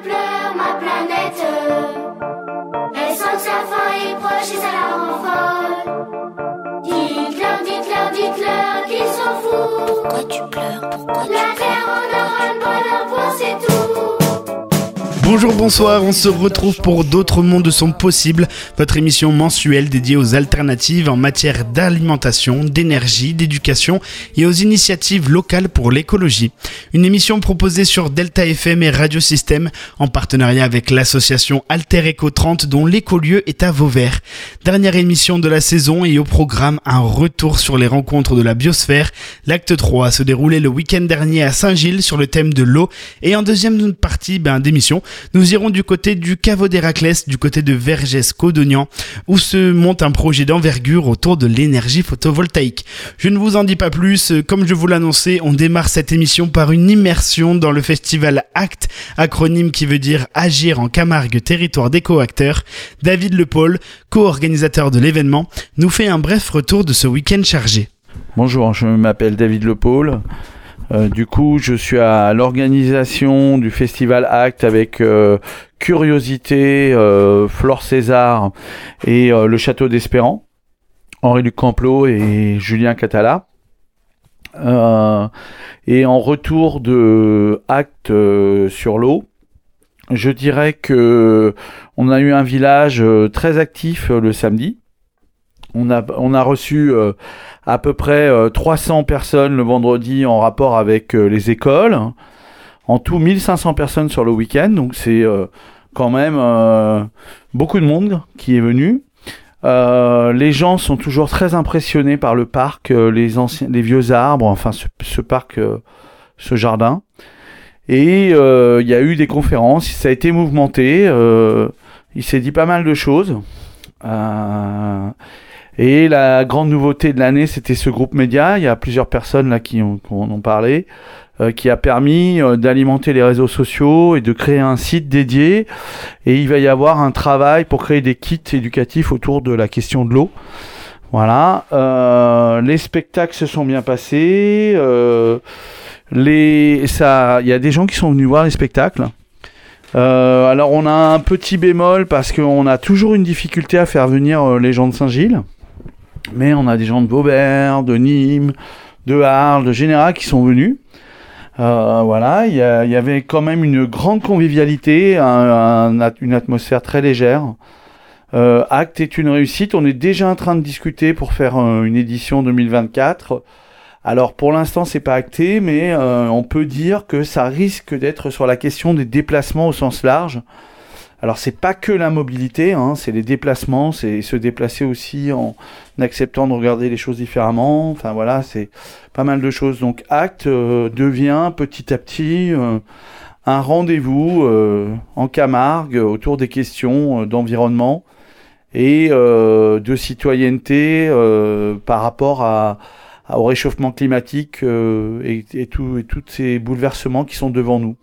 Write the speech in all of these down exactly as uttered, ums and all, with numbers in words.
pleure ma planète. Elle sent que sa fin est proche et ça la rend folle. Dites-leur, dites-leur, dites-leur qu'ils s'en foutent. Pourquoi tu pleures? Pourquoi tu la terre en aura le bonheur pour ses tours. Bonjour, bonsoir, on se retrouve pour D'autres mondes sont possibles, votre émission mensuelle dédiée aux alternatives en matière d'alimentation, d'énergie, d'éducation et aux initiatives locales pour l'écologie. Une émission proposée sur Delta F M et Radio Système en partenariat avec l'association Alter Eco trente dont l'écolieu est à Vauvert. Dernière émission de la saison et au programme un retour sur les rencontres de la biosphère. L'acte trois se déroulait le week-end dernier à Saint-Gilles sur le thème de l'eau et en deuxième partie ben, d'émission, nous irons du côté du caveau d'Héraclès, du côté de Vergès-Codognan, où se monte un projet d'envergure autour de l'énergie photovoltaïque. Je ne vous en dis pas plus, comme je vous l'annonçais, on démarre cette émission par une immersion dans le festival A C T, acronyme qui veut dire Agir en Camargue, territoire d'éco-acteurs. David Lepaul, co-organisateur de l'événement, nous fait un bref retour de ce week-end chargé. Bonjour, je m'appelle David Lepaul. Euh, du coup, je suis à l'organisation du festival A C T avec euh, Curiosité, euh, Flore César et euh, le Château d'Espérance, Henri Luc Camplot et Julien Catala. Euh, et en retour de A C T euh, sur l'eau, je dirais que on a eu un village euh, très actif euh, le samedi. On a, on a reçu euh, à peu près euh, trois cents personnes le vendredi en rapport avec euh, les écoles. En tout, mille cinq cents personnes sur le week-end. Donc, c'est euh, quand même euh, beaucoup de monde qui est venu. Euh, les gens sont toujours très impressionnés par le parc, euh, les, anciens, les vieux arbres, enfin ce, ce parc, euh, ce jardin. Et il euh, y a eu des conférences, ça a été mouvementé. Euh, il s'est dit pas mal de choses. Euh... Et la grande nouveauté de l'année, c'était ce groupe média. Il y a plusieurs personnes là qui en ont, ont parlé, euh, qui a permis euh, d'alimenter les réseaux sociaux et de créer un site dédié. Et il va y avoir un travail pour créer des kits éducatifs autour de la question de l'eau. Voilà. Euh, les spectacles se sont bien passés. Euh, les, ça, il y a des gens qui sont venus voir les spectacles. Euh, alors on a un petit bémol parce qu'on a toujours une difficulté à faire venir euh, les gens de Saint-Gilles. Mais on a des gens de Vauvert, de Nîmes, de Arles, de Général qui sont venus. Euh, voilà, il y, y avait quand même une grande convivialité, un, un, une atmosphère très légère. Euh, A C T est une réussite. On est déjà en train de discuter pour faire euh, une édition deux mille vingt-quatre. Alors pour l'instant c'est pas acté, mais euh, on peut dire que ça risque d'être sur la question des déplacements au sens large. Alors c'est pas que la mobilité, hein, c'est les déplacements, c'est se déplacer aussi en acceptant de regarder les choses différemment. Enfin voilà, c'est pas mal de choses. Donc A C T euh, devient petit à petit euh, un rendez-vous euh, en Camargue autour des questions euh, d'environnement et euh, de citoyenneté euh, par rapport à au réchauffement climatique euh, et, et, tout, et tous ces bouleversements qui sont devant nous.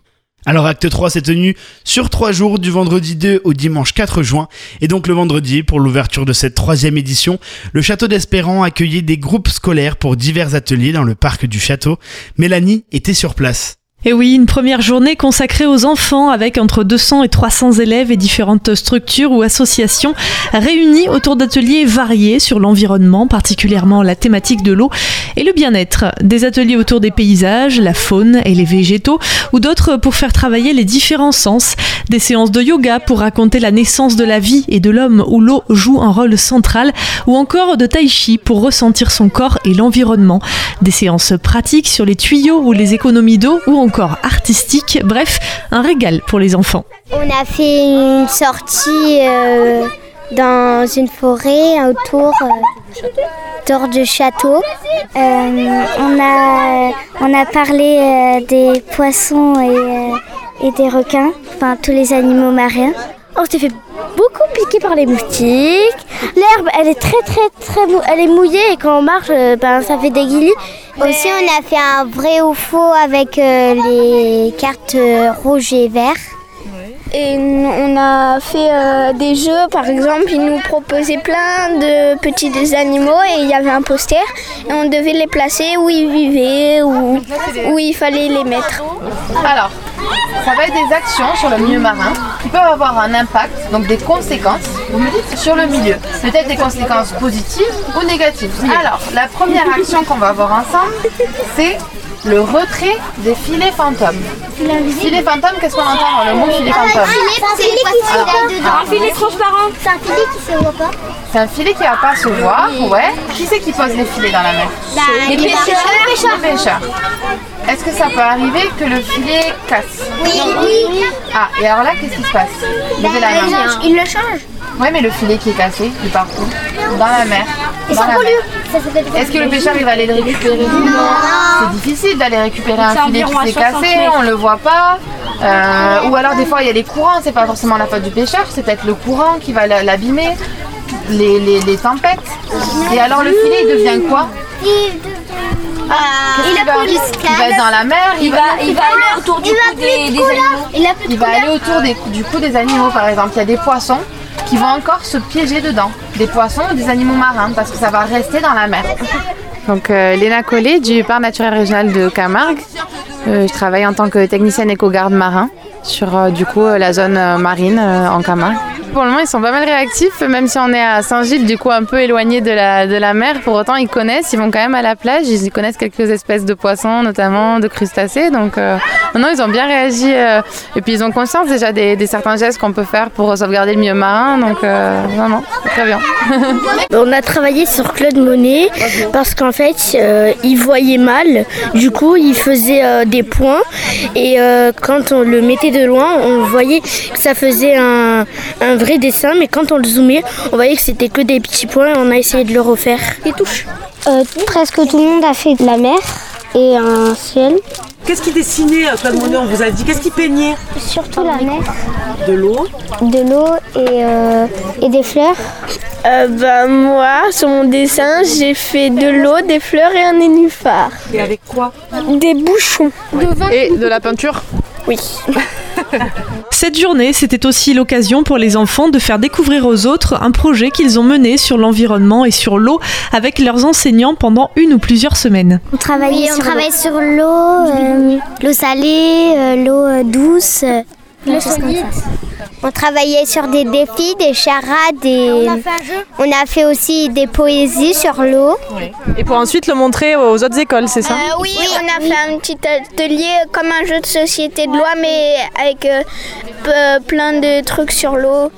Alors Acte trois s'est tenu sur trois jours du vendredi deux au dimanche quatre juin et donc le vendredi pour l'ouverture de cette troisième édition, le Château d'Espérance accueillait des groupes scolaires pour divers ateliers dans le parc du château. Mélanie était sur place. Et oui, une première journée consacrée aux enfants avec entre deux cents et trois cents élèves et différentes structures ou associations réunies autour d'ateliers variés sur l'environnement, particulièrement la thématique de l'eau et le bien-être. Des ateliers autour des paysages, la faune et les végétaux ou d'autres pour faire travailler les différents sens. Des séances de yoga pour raconter la naissance de la vie et de l'homme où l'eau joue un rôle central ou encore de tai chi pour ressentir son corps et l'environnement. Des séances pratiques sur les tuyaux ou les économies d'eau ou encore encore artistique, bref, un régal pour les enfants. On a fait une sortie euh, dans une forêt autour, euh, autour du château. Euh, on, a, on a parlé euh, des poissons et, euh, et des requins, enfin tous les animaux marins. On s'est fait beaucoup piquer par les moustiques. L'herbe, elle est très très très mou- elle est mouillée et quand on marche, ben, ça fait des guillis. Aussi, on a fait un vrai ou faux avec euh, les cartes euh, rouges et verts. Et on a fait euh, des jeux, par exemple, ils nous proposaient plein de petits des animaux et il y avait un poster et on devait les placer où ils vivaient, où, où il fallait les mettre. Alors, Ça va être des actions sur le milieu marin qui peuvent avoir un impact, donc des conséquences sur le milieu. Peut-être des conséquences positives ou négatives. Alors, la première action qu'on va avoir ensemble, c'est le retrait des filets fantômes. Filet fantôme, qu'est-ce qu'on entend dans le mot filet fantôme? C'est un filet transparent. C'est un filet qui ne se voit pas. C'est un filet qui ne va pas se voir, ouais. Qui c'est qui pose les filets dans la mer? Les pêcheurs. Les pêcheurs. Est-ce que ça peut arriver que le filet casse? Oui, oui. Ah, et alors là, qu'est-ce qui se passe? Il le change. Oui, mais le filet qui est cassé, il part où? Dans la mer. Et ça pollue. Est-ce que le pêcheur, il va aller le récupérer? Non. C'est difficile d'aller récupérer un filet qui s'est cassé, on le voit pas. Euh, ou alors, des fois, il y a les courants, c'est pas forcément la faute du pêcheur, c'est peut-être le courant qui va l'abîmer, les, les, les tempêtes. Et alors, le filet, il devient quoi? Ah, il, il, va, il va être dans la mer, il, il, va, va, il va aller autour du cou des, des animaux. Il, il va aller autour des, du cou des animaux, par exemple. Il y a des poissons qui vont encore se piéger dedans. Des poissons ou des animaux marins, parce que ça va rester dans la mer. Donc, euh, Léna Collet, du Parc naturel régional de Camargue. Euh, je travaille en tant que technicienne éco-garde marin sur euh, du coup, euh, la zone euh, marine euh, en Camargue. Pour le moment, ils sont pas mal réactifs, même si on est à Saint-Gilles, du coup un peu éloigné de la, de la mer. Pour autant, ils connaissent, ils vont quand même à la plage, ils connaissent quelques espèces de poissons, notamment de crustacés. Donc euh, non, ils ont bien réagi. Euh, et puis, ils ont conscience déjà des, des certains gestes qu'on peut faire pour sauvegarder le milieu marin. Donc euh, vraiment, très bien. On a travaillé sur Claude Monet parce qu'en fait, euh, il voyait mal. Du coup, il faisait euh, des points. Et euh, quand on le mettait de loin, on voyait que ça faisait un, un vrai dessin, mais quand on le zoomait, on voyait que c'était que des petits points et on a essayé de le refaire. Des touches. Euh, presque tout le monde a fait de la mer et un ciel. Qu'est-ce qui dessinait, Claude Monet, on vous a dit? Qu'est-ce qui peignait? Surtout la mer. De l'eau. De l'eau et, euh, et des fleurs. Euh, bah, moi, sur mon dessin, j'ai fait de l'eau, des fleurs et un nénuphar. Et avec quoi? Des bouchons. Ouais. De vin. Et de la peinture? Oui. Cette journée, c'était aussi l'occasion pour les enfants de faire découvrir aux autres un projet qu'ils ont mené sur l'environnement et sur l'eau avec leurs enseignants pendant une ou plusieurs semaines. On travaille, oui, on sur, travaille l'eau. sur l'eau, euh, l'eau salée, euh, l'eau douce, euh, l'eau solide. On travaillait sur des défis, des charades, et on a fait un jeu. On a fait aussi des poésies sur l'eau. Oui. Et pour ensuite le montrer aux autres écoles, c'est ça? euh, oui, oui, on a oui. fait un petit atelier comme un jeu de société de loi, mais avec euh, plein de trucs sur l'eau.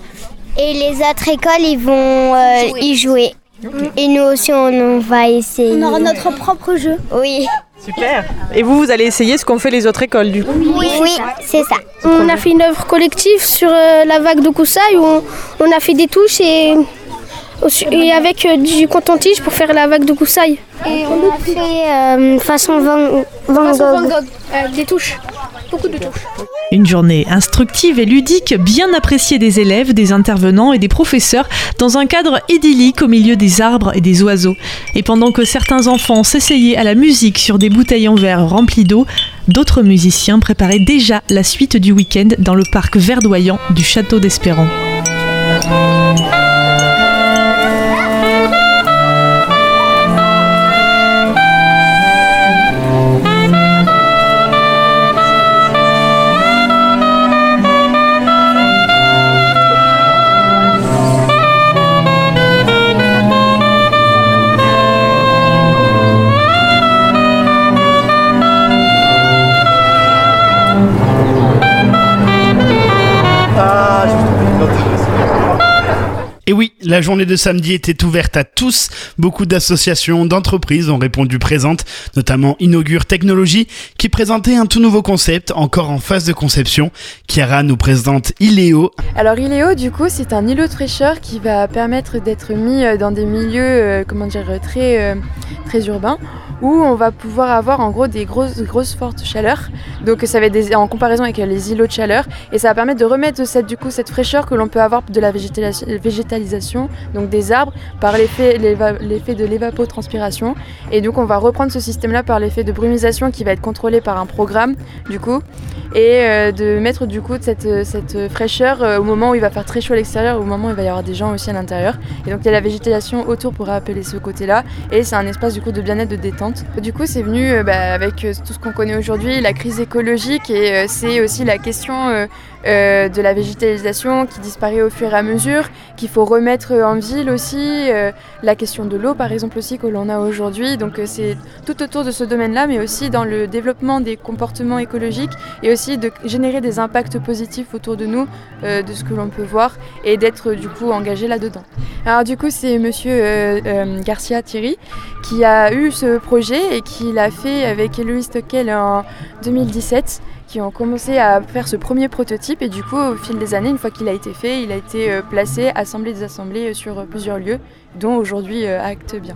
Et les autres écoles, ils vont euh, jouer. y jouer. Okay. Et nous aussi, on va essayer. On aura notre propre jeu. Oui. Super. Et vous, vous allez essayer ce qu'ont fait les autres écoles, du coup? Oui, oui, c'est ça. On a fait une œuvre collective sur euh, la vague de Koussaï où on, on a fait des touches et, et avec euh, du coton-tige pour faire la vague de Koussaï. Et on a fait euh, façon Van, Van Gogh. Euh, des touches. Beaucoup de touches. Une journée instructive et ludique, bien appréciée des élèves, des intervenants et des professeurs, dans un cadre idyllique au milieu des arbres et des oiseaux. Et pendant que certains enfants s'essayaient à la musique sur des bouteilles en verre remplies d'eau, d'autres musiciens préparaient déjà la suite du week-end dans le parc verdoyant du Château d'Espérance. Et oui, la journée de samedi était ouverte à tous. Beaucoup d'associations, d'entreprises ont répondu présentes, notamment Inaugure Technologie, qui présentait un tout nouveau concept, encore en phase de conception. Kiara nous présente Iléo. Alors Iléo, du coup, c'est un îlot de fraîcheur qui va permettre d'être mis dans des milieux, euh, comment dire, très, euh, très urbains, où on va pouvoir avoir en gros des grosses, grosses fortes chaleurs. Donc ça va être des, en comparaison avec les îlots de chaleur, et ça va permettre de remettre cette, du coup, cette fraîcheur que l'on peut avoir de la végétali- végétalisation minéralisation, donc des arbres, par l'effet, l'éva, l'effet de l'évapotranspiration. Et donc on va reprendre ce système-là par l'effet de brumisation qui va être contrôlé par un programme, du coup, et euh, de mettre du coup cette, cette fraîcheur euh, au moment où il va faire très chaud à l'extérieur, au moment où il va y avoir des gens aussi à l'intérieur. Et donc il y a la végétation autour pour rappeler ce côté-là, et c'est un espace du coup de bien-être, de détente. Du coup c'est venu euh, bah, avec euh, tout ce qu'on connaît aujourd'hui, la crise écologique, et euh, c'est aussi la question euh, euh, de la végétalisation qui disparaît au fur et à mesure, qu'il faut remettre en ville aussi, euh, la question de l'eau par exemple aussi que l'on a aujourd'hui. Donc euh, c'est tout autour de ce domaine-là, mais aussi dans le développement des comportements écologiques, et aussi de générer des impacts positifs autour de nous, euh, de ce que l'on peut voir, et d'être du coup engagé là-dedans. Alors du coup c'est monsieur euh, euh, Garcia Thierry qui a eu ce projet et qui l'a fait avec Héloïse Tocquel en deux mille dix-sept, qui ont commencé à faire ce premier prototype, et du coup au fil des années, une fois qu'il a été fait, il a été placé, assemblé, désassemblé sur plusieurs lieux, dont aujourd'hui Acte Bien.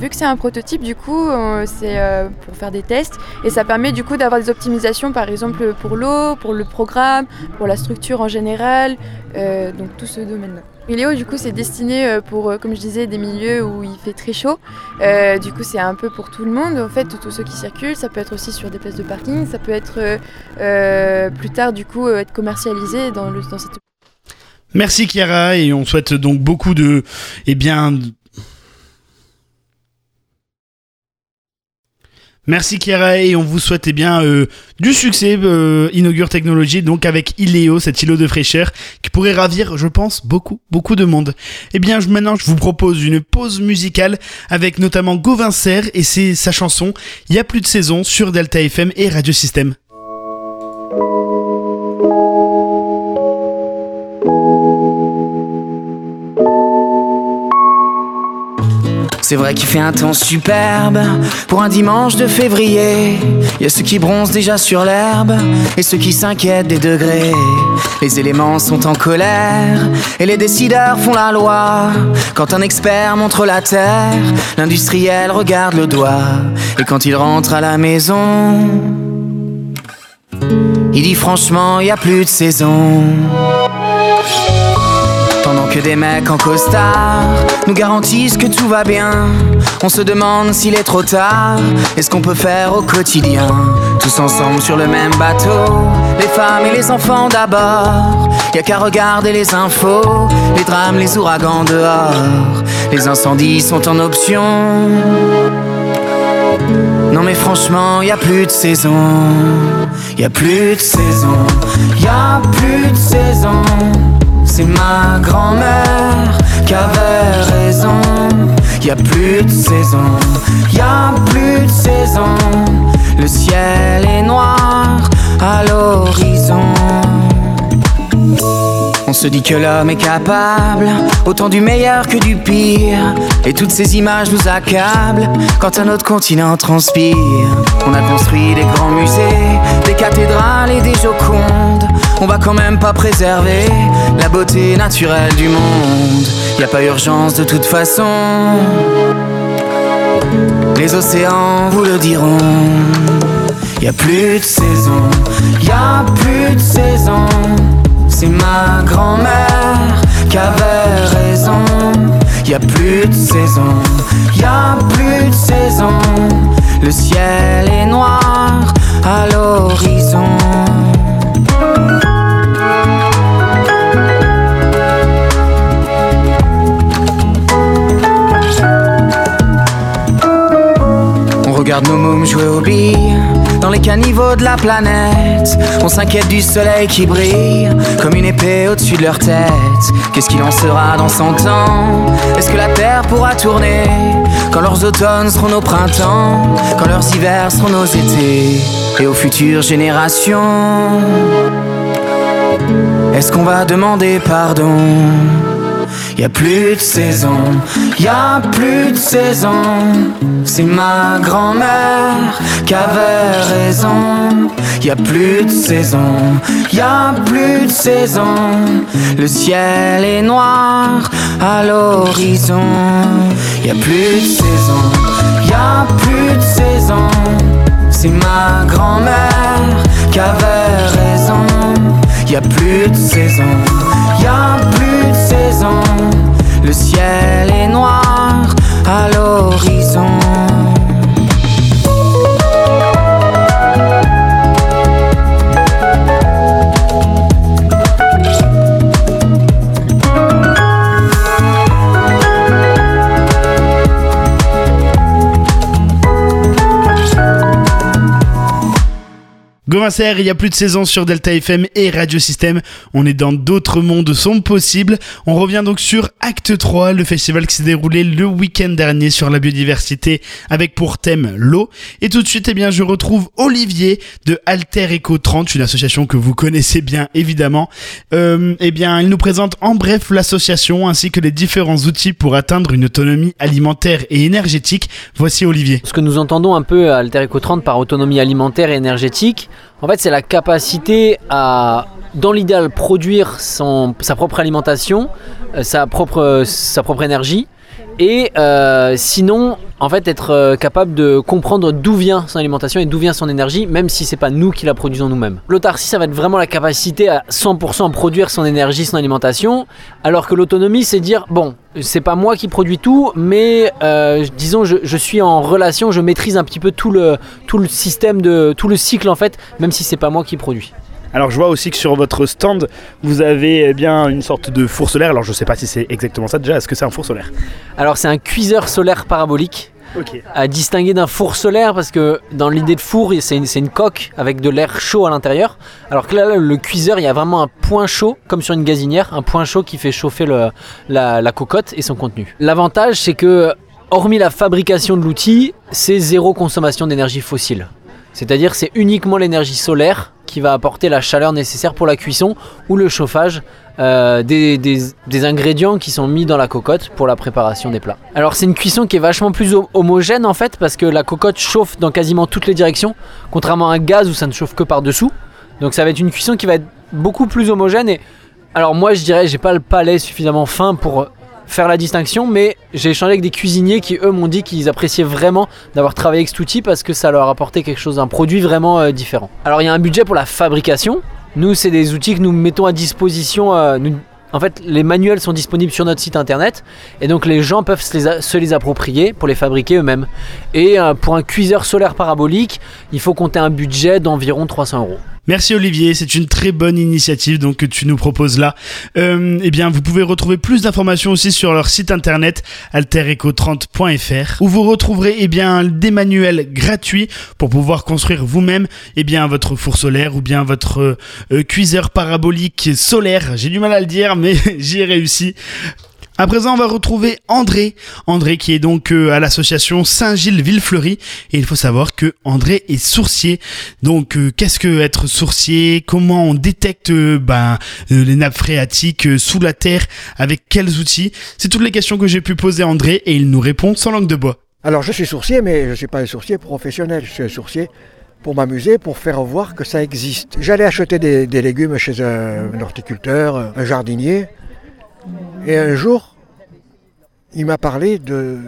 Vu que c'est un prototype, du coup, c'est pour faire des tests, et ça permet du coup d'avoir des optimisations, par exemple pour l'eau, pour le programme, pour la structure en général, euh, donc tout ce domaine-là. Iléo, du coup, c'est destiné pour, comme je disais, des milieux où il fait très chaud. Euh, du coup, c'est un peu pour tout le monde, en fait, tous ceux qui circulent. Ça peut être aussi sur des places de parking, ça peut être euh, plus tard, du coup, être commercialisé dans, le, dans cette... Merci Kiara, et on souhaite donc beaucoup de... Eh bien... Merci Kiara, et on vous souhaite eh bien euh, du succès euh, Inaugure Technologie, donc avec Iléo, cet îlot de fraîcheur qui pourrait ravir, je pense, beaucoup beaucoup de monde. Et eh bien je, maintenant je vous propose une pause musicale avec notamment Gauvain Sers et ses, sa chanson Il y a plus de saison sur Delta F M et Radio Système. C'est vrai qu'il fait un temps superbe pour un dimanche de février. Y a ceux qui bronzent déjà sur l'herbe et ceux qui s'inquiètent des degrés. Les éléments sont en colère et les décideurs font la loi. Quand un expert montre la terre, l'industriel regarde le doigt. Et quand il rentre à la maison, il dit franchement, y a plus de saison. Pendant que des mecs en costard nous garantissent que tout va bien, on se demande s'il est trop tard et ce qu'on peut faire au quotidien. Tous ensemble sur le même bateau, les femmes et les enfants d'abord. Y'a qu'à regarder les infos, les drames, les ouragans dehors. Les incendies sont en option. Non mais franchement, y a plus de saison. Y a plus de saison. Y a plus de saison. C'est ma grand-mère qui avait raison. Y a plus de saison, y a plus de saison. Le ciel est noir à l'horizon. On se dit que l'homme est capable autant du meilleur que du pire. Et toutes ces images nous accablent quand un autre continent transpire. On a construit des grands musées, des cathédrales et des Jocondes. On va quand même pas préserver la beauté naturelle du monde. Y a pas urgence de toute façon, les océans vous le diront. Y a plus de saison, y a plus de saison. C'est ma grand-mère qui avait raison. Y a plus de saison, y a plus de saison. Le ciel est noir à l'horizon. On regarde nos mômes jouer aux billes dans les caniveaux de la planète. On s'inquiète du soleil qui brille comme une épée au-dessus de leur tête. Qu'est-ce qu'il en sera dans cent ans? Est-ce que la terre pourra tourner? Quand leurs automnes seront nos printemps, quand leurs hivers seront nos étés, et aux futures générations, est-ce qu'on va demander pardon? Y a plus de saison, y a plus de saison. C'est ma grand-mère qui avait raison. Y a plus de saison, y a plus de saison. Le ciel est noir à l'horizon. Y a plus de saison, y a plus de saison. C'est ma grand-mère qui avait raison. Y a plus de saison, y a plus de saison. Le ciel est noir à l'horizon. Gauvain Sers, il y a plus de seize ans sur Delta F M et Radio Système. On est dans d'autres mondes sombres possibles. On revient donc sur ACTE trois, le festival qui s'est déroulé le week-end dernier sur la biodiversité avec pour thème l'eau. Et tout de suite, eh bien, je retrouve Olivier de Alter Eco trente, une association que vous connaissez bien évidemment. Euh, eh bien, il nous présente en bref l'association ainsi que les différents outils pour atteindre une autonomie alimentaire et énergétique. Voici Olivier. Ce que nous entendons un peu à Alter Eco trente par autonomie alimentaire et énergétique, en fait, c'est la capacité à, dans l'idéal, produire son, sa propre alimentation, euh, sa, propre, sa propre énergie, et euh, sinon, en fait, être capable de comprendre d'où vient son alimentation et d'où vient son énergie, même si c'est pas nous qui la produisons nous-mêmes. L'autarcie, ça va être vraiment la capacité à cent pour cent produire son énergie, son alimentation, alors que l'autonomie, c'est dire, bon, c'est pas moi qui produis tout, mais euh, disons je, je suis en relation, je maîtrise un petit peu tout le tout le système de tout le cycle en fait, même si c'est pas moi qui produis. Alors je vois aussi que sur votre stand, vous avez eh bien une sorte de four solaire. Alors je sais pas si c'est exactement ça déjà. Est-ce que c'est un four solaire ? Alors c'est un cuiseur solaire parabolique. Okay. À distinguer d'un four solaire, parce que dans l'idée de four, c'est une, c'est une coque avec de l'air chaud à l'intérieur, alors que là, là le cuiseur, il y a vraiment un point chaud comme sur une gazinière, un point chaud qui fait chauffer le, la, la cocotte et son contenu. L'avantage, c'est que hormis la fabrication de l'outil, c'est zéro consommation d'énergie fossile, c'est-à-dire c'est uniquement l'énergie solaire qui va apporter la chaleur nécessaire pour la cuisson ou le chauffage euh, des, des, des ingrédients qui sont mis dans la cocotte pour la préparation des plats. Alors c'est une cuisson qui est vachement plus homogène en fait, parce que la cocotte chauffe dans quasiment toutes les directions, contrairement à un gaz où ça ne chauffe que par dessous. Donc ça va être une cuisson qui va être beaucoup plus homogène. Et alors moi je dirais, j'ai pas le palais suffisamment fin pour faire la distinction, mais j'ai échangé avec des cuisiniers qui eux m'ont dit qu'ils appréciaient vraiment d'avoir travaillé avec cet outil parce que ça leur apportait quelque chose, un produit vraiment euh, différent. Alors il y a un budget pour la fabrication. Nous, c'est des outils que nous mettons à disposition. Euh, nous, en fait, les manuels sont disponibles sur notre site internet et donc les gens peuvent se les, a- se les approprier pour les fabriquer eux-mêmes. Et euh, pour un cuiseur solaire parabolique, il faut compter un budget d'environ trois cents euros. Merci Olivier, c'est une très bonne initiative donc que tu nous proposes là. Euh, eh bien, vous pouvez retrouver plus d'informations aussi sur leur site internet alter eco trente point f r où vous retrouverez eh bien des manuels gratuits pour pouvoir construire vous-même eh bien votre four solaire ou bien votre euh, cuiseur parabolique solaire. J'ai du mal à le dire, mais j'y ai réussi. À présent, on va retrouver André. André qui est donc à l'association Saint-Gilles-Villefleury. Et il faut savoir que André est sourcier. Donc, qu'est-ce que être sourcier ? Comment on détecte ben, les nappes phréatiques sous la terre ? Avec quels outils ? C'est toutes les questions que j'ai pu poser à André et il nous répond sans langue de bois. Alors, je suis sourcier, mais je ne suis pas un sourcier professionnel. Je suis un sourcier pour m'amuser, pour faire voir que ça existe. J'allais acheter des, des légumes chez un horticulteur, un jardinier. Et un jour, il m'a parlé de,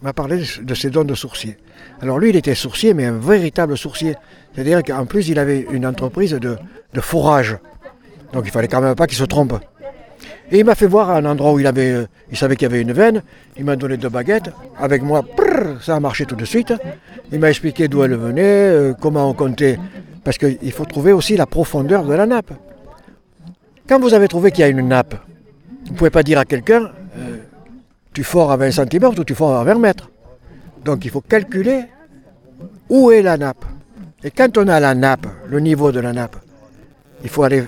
m'a parlé de ses dons de sourcier. Alors lui, il était sourcier, mais un véritable sourcier. C'est-à-dire qu'en plus, il avait une entreprise de, de fourrage. Donc il fallait quand même pas qu'il se trompe. Et il m'a fait voir un endroit où il avait, il savait qu'il y avait une veine. Il m'a donné deux baguettes. Avec moi, prrr, ça a marché tout de suite. Il m'a expliqué d'où elle venait, euh, comment on comptait. Parce qu'il faut trouver aussi la profondeur de la nappe. Quand vous avez trouvé qu'il y a une nappe, vous ne pouvez pas dire à quelqu'un, euh, tu fores à vingt centimètres ou tu fores à vingt mètres. Donc il faut calculer où est la nappe. Et quand on a la nappe, le niveau de la nappe, il faut aller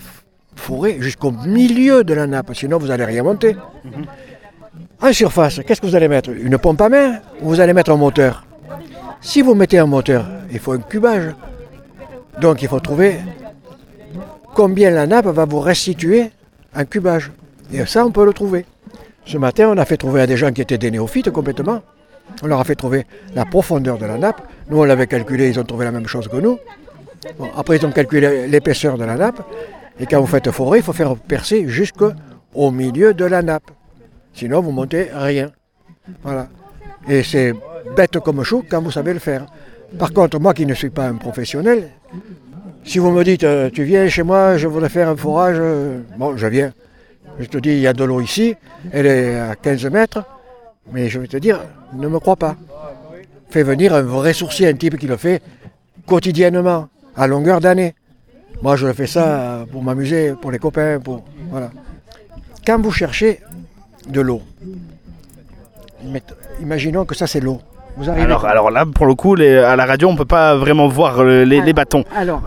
fourrer jusqu'au milieu de la nappe, sinon vous n'allez rien monter. Mm-hmm. En surface, qu'est-ce que vous allez mettre ? Une pompe à main ou vous allez mettre un moteur ? Si vous mettez un moteur, il faut un cubage. Donc il faut trouver combien la nappe va vous restituer un cubage. Et ça, on peut le trouver. Ce matin, on a fait trouver à des gens qui étaient des néophytes complètement. On leur a fait trouver la profondeur de la nappe. Nous, on l'avait calculé, ils ont trouvé la même chose que nous. Bon, après, ils ont calculé l'épaisseur de la nappe. Et quand vous faites forer, il faut faire percer jusqu'au milieu de la nappe. Sinon, vous ne montez rien. Voilà. Et c'est bête comme chou quand vous savez le faire. Par contre, moi qui ne suis pas un professionnel, si vous me dites, tu viens chez moi, je voudrais faire un forage, bon, je viens. Je te dis, il y a de l'eau ici, elle est à quinze mètres, mais je vais te dire, ne me crois pas. Fais venir un vrai sourcier, un type qui le fait quotidiennement, à longueur d'année. Moi, je fais ça pour m'amuser, pour les copains, pour... Voilà. Quand vous cherchez de l'eau, imaginons que ça, c'est l'eau. Vous arrivez alors, alors là, pour le coup, les, à la radio, on ne peut pas vraiment voir les, alors, les bâtons. Alors,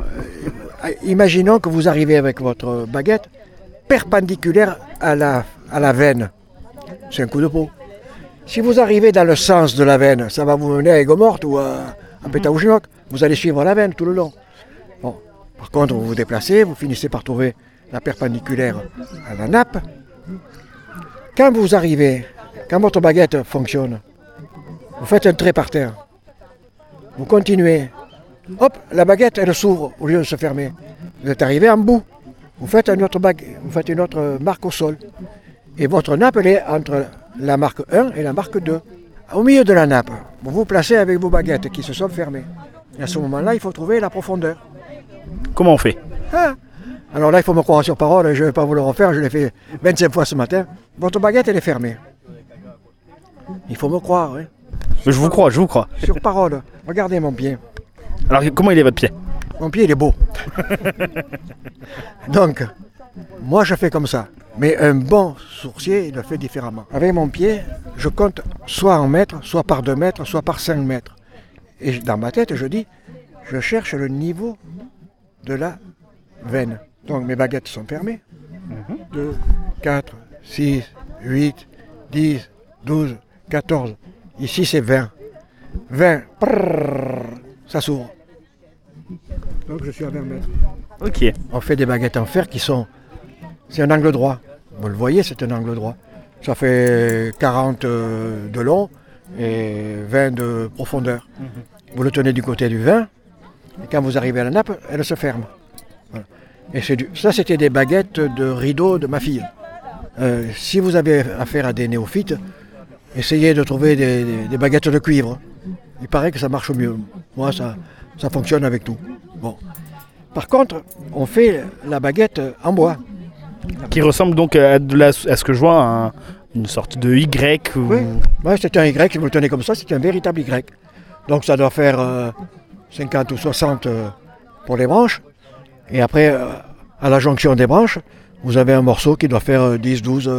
euh, imaginons que vous arrivez avec votre baguette perpendiculaire à la, à la veine. C'est un coup de peau. Si vous arrivez dans le sens de la veine, ça va vous mener à Aigues-Mortes ou à, à Pétaouchinoc. Vous allez suivre la veine tout le long. Bon. Par contre, vous vous déplacez, vous finissez par trouver la perpendiculaire à la nappe. Quand vous arrivez, quand votre baguette fonctionne, vous faites un trait par terre. Vous continuez. Hop, la baguette, elle s'ouvre au lieu de se fermer. Vous êtes arrivé en bout. Vous faites une autre, bague... vous faites une autre marque au sol. Et votre nappe, elle est entre la marque un et la marque deux. Au milieu de la nappe, vous vous placez avec vos baguettes qui se sont fermées. Et à ce moment-là, il faut trouver la profondeur. Comment on fait ah. Alors là, il faut me croire sur parole, je ne vais pas vous le refaire, je l'ai fait vingt-cinq fois ce matin. Votre baguette, elle est fermée. Il faut me croire, hein. Je vous crois, je vous crois. Sur parole, regardez mon pied. Alors, comment il est votre pied? Mon pied, il est beau. Donc, moi, je fais comme ça. Mais un bon sourcier, il le fait différemment. Avec mon pied, je compte soit en mètres, soit par deux mètres, soit par cinq mètres. Et dans ma tête, je dis, je cherche le niveau de la veine. Donc, mes baguettes sont fermées. deux, quatre, six, huit, dix, douze, quatorze... Ici, c'est vingt. vingt, prrr, ça s'ouvre. Donc, je suis à vingt mètres. Ok. On fait des baguettes en fer qui sont... C'est un angle droit. Vous le voyez, c'est un angle droit. Ça fait quarante de long et vingt de profondeur. Mm-hmm. Vous le tenez du côté du vingt. Et quand vous arrivez à la nappe, elle se ferme. Voilà. Et c'est du... ça, c'était des baguettes de rideau de ma fille. Euh, si vous avez affaire à des néophytes, essayez de trouver des, des, des baguettes de cuivre. Il paraît que ça marche mieux. Moi, ça, ça fonctionne avec tout. Bon. Par contre, on fait la baguette en bois. Qui ressemble donc à, de la, à ce que je vois, un, une sorte de Y. Ou... Oui, ouais, c'est un Y. Si vous le tenez comme ça, c'est un véritable Y. Donc ça doit faire euh, cinquante ou soixante euh, pour les branches. Et après, euh, à la jonction des branches, vous avez un morceau qui doit faire euh, dix, douze,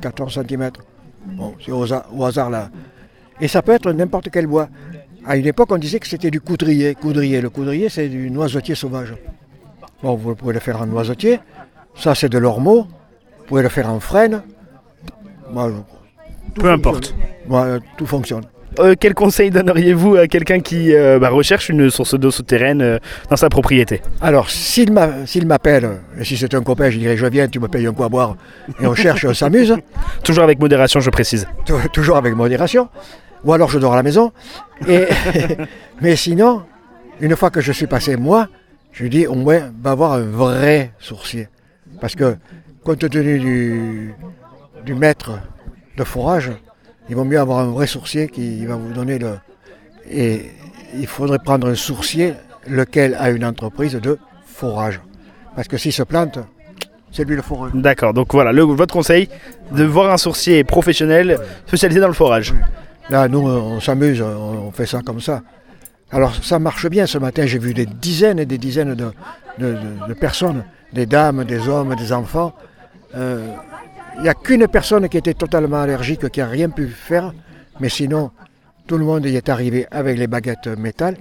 quatorze centimètres. Bon, c'est au hasard, au hasard là. Et ça peut être n'importe quel bois. À une époque, on disait que c'était du coudrier. Coudrier. Le coudrier, c'est du noisetier sauvage. Bon, vous pouvez le faire en noisetier. Ça, c'est de l'ormeau. Vous pouvez le faire en frêne. Bah, peu importe. Bah, tout fonctionne. Euh, quel conseil donneriez-vous à quelqu'un qui euh, bah, recherche une source d'eau souterraine euh, dans sa propriété? Alors, s'il, m'a, s'il m'appelle, et si c'est un copain, je dirais, je viens, tu me payes un coup à boire, et on cherche, on s'amuse. Toujours avec modération, je précise. Toujours avec modération. Ou alors, je dors à la maison. Et, mais sinon, une fois que je suis passé, moi, je dis, au moins, va voir un vrai sourcier. Parce que, compte tenu du, du mètre de forage, il vaut mieux avoir un vrai sourcier qui va vous donner le... Et il faudrait prendre un sourcier lequel a une entreprise de forage. Parce que s'il se plante, c'est lui le foreur. D'accord, donc voilà, le, votre conseil, de voir un sourcier professionnel spécialisé dans le forage. Là, nous, on s'amuse, on fait ça comme ça. Alors, ça marche bien. Ce matin, j'ai vu des dizaines et des dizaines de, de, de, de personnes, des dames, des hommes, des enfants... Euh, Il n'y a qu'une personne qui était totalement allergique, qui n'a rien pu faire, mais sinon, tout le monde y est arrivé avec les baguettes métal.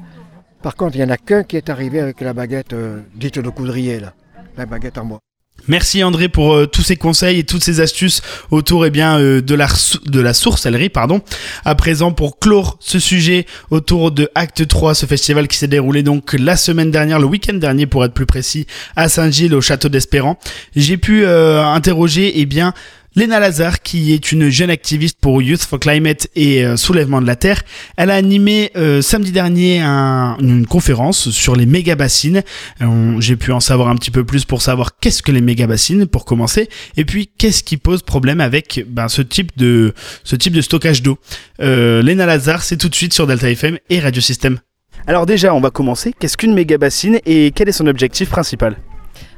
Par contre, il n'y en a qu'un qui est arrivé avec la baguette euh, dite de coudrier, là, la baguette en bois. Merci André pour euh, tous ces conseils et toutes ces astuces autour eh bien, euh, de, la, de la sourcellerie. Pardon. À présent, pour clore ce sujet autour de Acte trois, ce festival qui s'est déroulé donc la semaine dernière, le week-end dernier pour être plus précis, à Saint-Gilles au Château d'Espérance, j'ai pu euh, interroger eh bien, Léna Lazar, qui est une jeune activiste pour Youth for Climate et euh, Soulèvement de la Terre. Elle a animé euh, samedi dernier un, une conférence sur les méga-bassines. Euh, j'ai pu en savoir un petit peu plus pour savoir qu'est-ce que les méga-bassines, pour commencer, et puis qu'est-ce qui pose problème avec ben, ce, type de, ce type de stockage d'eau. Euh, Léna Lazar, c'est tout de suite sur Delta F M et Radio Système. Alors déjà, on va commencer. Qu'est-ce qu'une méga-bassine et quel est son objectif principal ?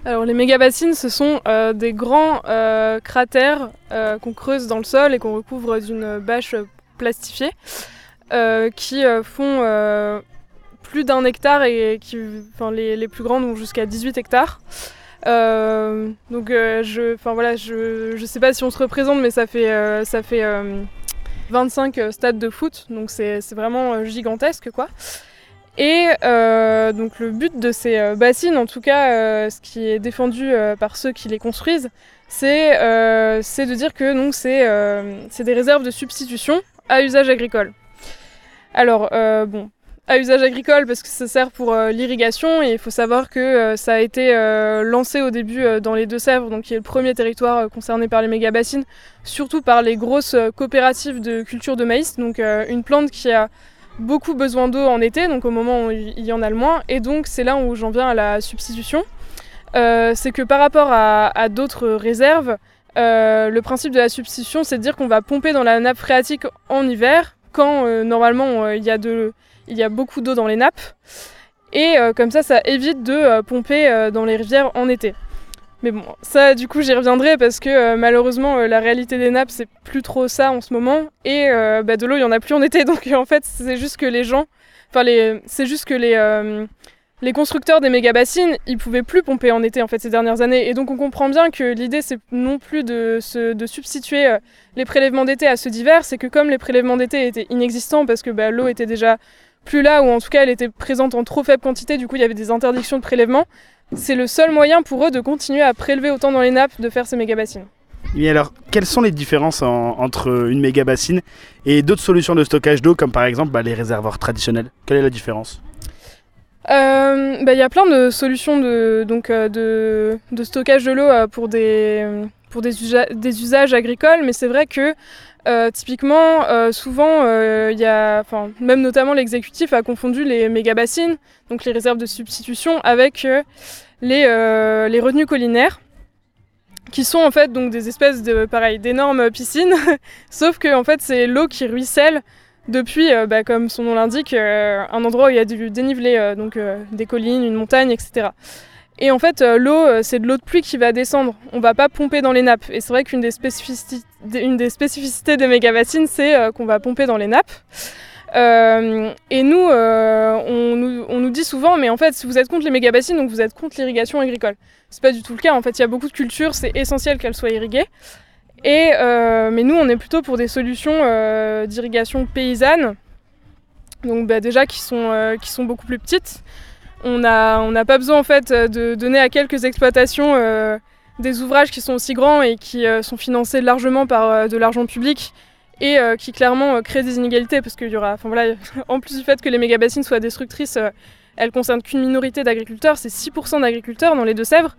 Alors les mégabassines, ce sont euh, des grands euh, cratères euh, qu'on creuse dans le sol et qu'on recouvre d'une bâche plastifiée euh, qui euh, font euh, plus d'un hectare et qui, enfin, les, les plus grandes ont jusqu'à dix-huit hectares. Euh, donc euh, je, enfin voilà, je, je sais pas si on se représente, mais ça fait, euh, ça fait euh, vingt-cinq stades de foot, donc c'est, c'est vraiment gigantesque quoi. Et euh, donc le but de ces bassines, en tout cas euh, ce qui est défendu euh, par ceux qui les construisent, c'est, euh, c'est de dire que donc, c'est, euh, c'est des réserves de substitution à usage agricole. Alors euh, bon, à usage agricole parce que ça sert pour euh, l'irrigation, et il faut savoir que euh, ça a été euh, lancé au début euh, dans les Deux-Sèvres, donc qui est le premier territoire euh, concerné par les méga-bassines, surtout par les grosses euh, coopératives de culture de maïs, donc euh, une plante qui a beaucoup besoin d'eau en été, donc au moment où il y en a le moins, et donc c'est là où j'en viens à la substitution. Euh, c'est que par rapport à, à d'autres réserves, euh, le principe de la substitution, c'est de dire qu'on va pomper dans la nappe phréatique en hiver, quand euh, normalement euh, il y a de, il y a beaucoup d'eau dans les nappes, et euh, comme ça, ça évite de euh, pomper euh, dans les rivières en été. Mais bon, ça du coup j'y reviendrai parce que euh, malheureusement euh, la réalité des nappes c'est plus trop ça en ce moment, et euh, bah, de l'eau il y en a plus en été, donc en fait c'est juste que les gens, enfin les, c'est juste que les, euh, les constructeurs des méga bassines ils pouvaient plus pomper en été en fait ces dernières années, et donc on comprend bien que l'idée c'est non plus de, se, de substituer euh, les prélèvements d'été à ceux d'hiver, c'est que comme les prélèvements d'été étaient inexistants parce que bah, l'eau était déjà plus là, ou en tout cas elle était présente en trop faible quantité, du coup il y avait des interdictions de prélèvement. C'est le seul moyen pour eux de continuer à prélever autant dans les nappes, de faire ces méga-bassines. Mais alors, quelles sont les différences en, entre une méga-bassine et d'autres solutions de stockage d'eau, comme par exemple bah, les réservoirs traditionnels ? Quelle est la différence ? Euh, bah, y a plein de solutions de, donc, de, de stockage de l'eau pour des, pour des, usa- des usages agricoles, mais c'est vrai que euh, typiquement, euh, souvent, euh, y a, même notamment l'exécutif a confondu les méga-bassines, donc les réserves de substitution, avec euh, les, euh, les retenues collinaires, qui sont en fait donc, des espèces de, pareil, d'énormes piscines, sauf que en fait, c'est l'eau qui ruisselle depuis, euh, bah, comme son nom l'indique, euh, un endroit où il y a du dénivelé, euh, donc euh, des collines, une montagne, et cetera. Et en fait, euh, l'eau, euh, c'est de l'eau de pluie qui va descendre. On va pas pomper dans les nappes. Et c'est vrai qu'une des, spécifici- une des spécificités des méga-bassines, c'est euh, qu'on va pomper dans les nappes. Euh, et nous, euh, on nous, on nous dit souvent, mais en fait, si vous êtes contre les méga-bassines, donc vous êtes contre l'irrigation agricole. C'est pas du tout le cas. En fait, il y a beaucoup de cultures, c'est essentiel qu'elles soient irriguées. Et, euh, mais nous, on est plutôt pour des solutions euh, d'irrigation paysanne, donc bah, déjà qui sont, euh, qui sont beaucoup plus petites. On n'a on n'a pas besoin en fait de donner à quelques exploitations euh, des ouvrages qui sont aussi grands et qui euh, sont financés largement par euh, de l'argent public et euh, qui clairement euh, créent des inégalités parce qu'il y aura, enfin voilà, en plus du fait que les méga-bassines soient destructrices, euh, elles concernent qu'une minorité d'agriculteurs, c'est six pour cent d'agriculteurs dans les Deux-Sèvres.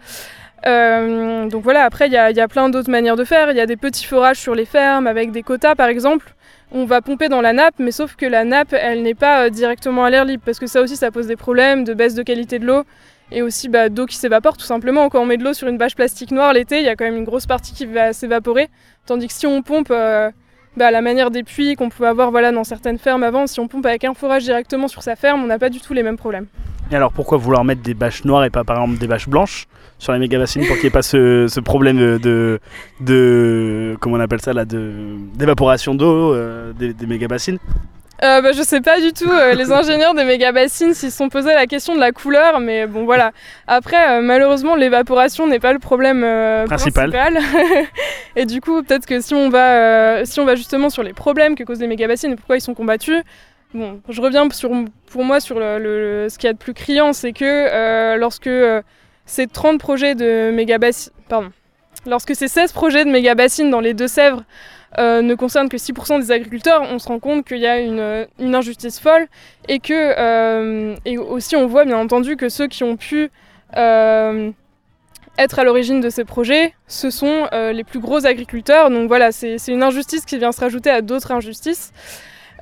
Euh, donc voilà, après il y a, y a plein d'autres manières de faire, il y a des petits forages sur les fermes avec des quotas par exemple. On va pomper dans la nappe, mais sauf que la nappe, elle n'est pas euh, directement à l'air libre, parce que ça aussi, ça pose des problèmes de baisse de qualité de l'eau, et aussi bah, d'eau qui s'évapore, tout simplement. Quand on met de l'eau sur une bâche plastique noire l'été, il y a quand même une grosse partie qui va s'évaporer, tandis que si on pompe euh, bah, à la manière des puits qu'on pouvait avoir voilà, dans certaines fermes avant, si on pompe avec un forage directement sur sa ferme, on n'a pas du tout les mêmes problèmes. Et alors pourquoi vouloir mettre des bâches noires et pas par exemple des bâches blanches sur les méga-bassines pour qu'il n'y ait pas ce, ce problème de, de, de comment on appelle ça là, de, d'évaporation d'eau euh, des, des méga-bassines euh, bah, Je sais pas du tout, euh, les ingénieurs des méga-bassines s'ils se sont posés la question de la couleur, mais bon voilà. Après euh, malheureusement l'évaporation n'est pas le problème euh, principal. principal. Et du coup peut-être que si on va, euh, si on va justement sur les problèmes que causent les méga-bassines et pourquoi ils sont combattus. Bon, je reviens sur, pour moi sur le, le, ce qu'il y a de plus criant, c'est que euh, lorsque euh, ces trente projets de méga-bassines, pardon, lorsque ces seize projets de méga-bassines dans les Deux-Sèvres euh, ne concernent que six pour cent des agriculteurs, on se rend compte qu'il y a une, une injustice folle et que euh, et aussi on voit bien entendu que ceux qui ont pu euh, être à l'origine de ces projets, ce sont euh, les plus gros agriculteurs. Donc voilà, c'est, c'est une injustice qui vient se rajouter à d'autres injustices.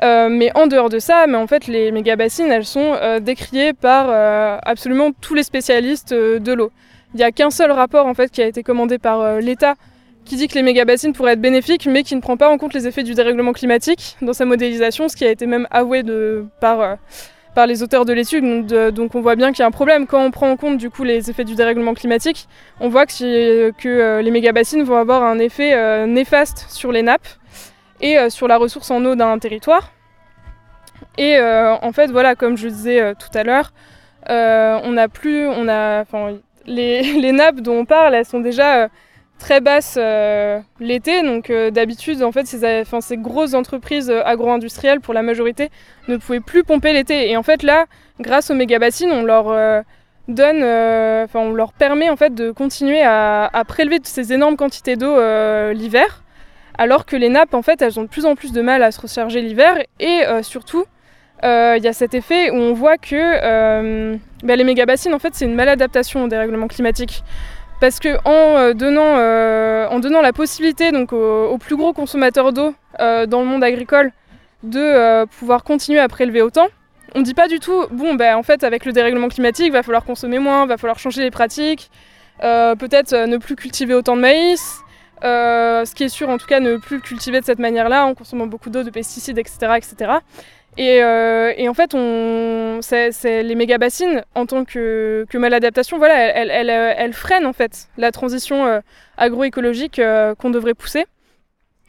Euh, mais en dehors de ça, mais en fait, les méga-bassines, elles sont euh, décriées par euh, absolument tous les spécialistes euh, de l'eau. Il n'y a qu'un seul rapport en fait, qui a été commandé par euh, l'État qui dit que les méga-bassines pourraient être bénéfiques, mais qui ne prend pas en compte les effets du dérèglement climatique dans sa modélisation, ce qui a été même avoué de, par, euh, par les auteurs de l'étude. Donc on voit bien qu'il y a un problème. Quand on prend en compte du coup les effets du dérèglement climatique, on voit que, si, que les mégabassines vont avoir un effet néfaste sur les nappes et sur la ressource en eau d'un territoire. Et euh, en fait, voilà, comme je disais tout à l'heure, euh, on a plus, on a, enfin, les, les nappes dont on parle, elles sont déjà très basses euh, l'été. Donc euh, d'habitude, en fait, ces, enfin, ces grosses entreprises agro-industrielles, pour la majorité, ne pouvaient plus pomper l'été. Et en fait, là, grâce aux mégabassines, on leur euh, donne, euh, enfin, on leur permet en fait de continuer à, à prélever ces énormes quantités d'eau euh, l'hiver, alors que les nappes, en fait, elles ont de plus en plus de mal à se recharger l'hiver. Et euh, surtout, il euh, y a cet effet où on voit que euh, bah, les mégabassines, en fait, c'est une maladaptation au dérèglement climatique. Parce que en, euh, donnant, euh, en donnant la possibilité donc, aux, aux plus gros consommateurs d'eau euh, dans le monde agricole de euh, pouvoir continuer à prélever autant, on ne dit pas du tout, bon, bah, en fait, avec le dérèglement climatique, il va falloir consommer moins, il va falloir changer les pratiques, euh, peut-être euh, ne plus cultiver autant de maïs, euh, ce qui est sûr, en tout cas, ne plus cultiver de cette manière-là, en consommant beaucoup d'eau, de pesticides, et cetera et cetera. Et, euh, et en fait, on, c'est, c'est les mégabassines, en tant que, que maladaptation, voilà, elles, elles, elles, elles freinent en fait la transition euh, agroécologique euh, qu'on devrait pousser.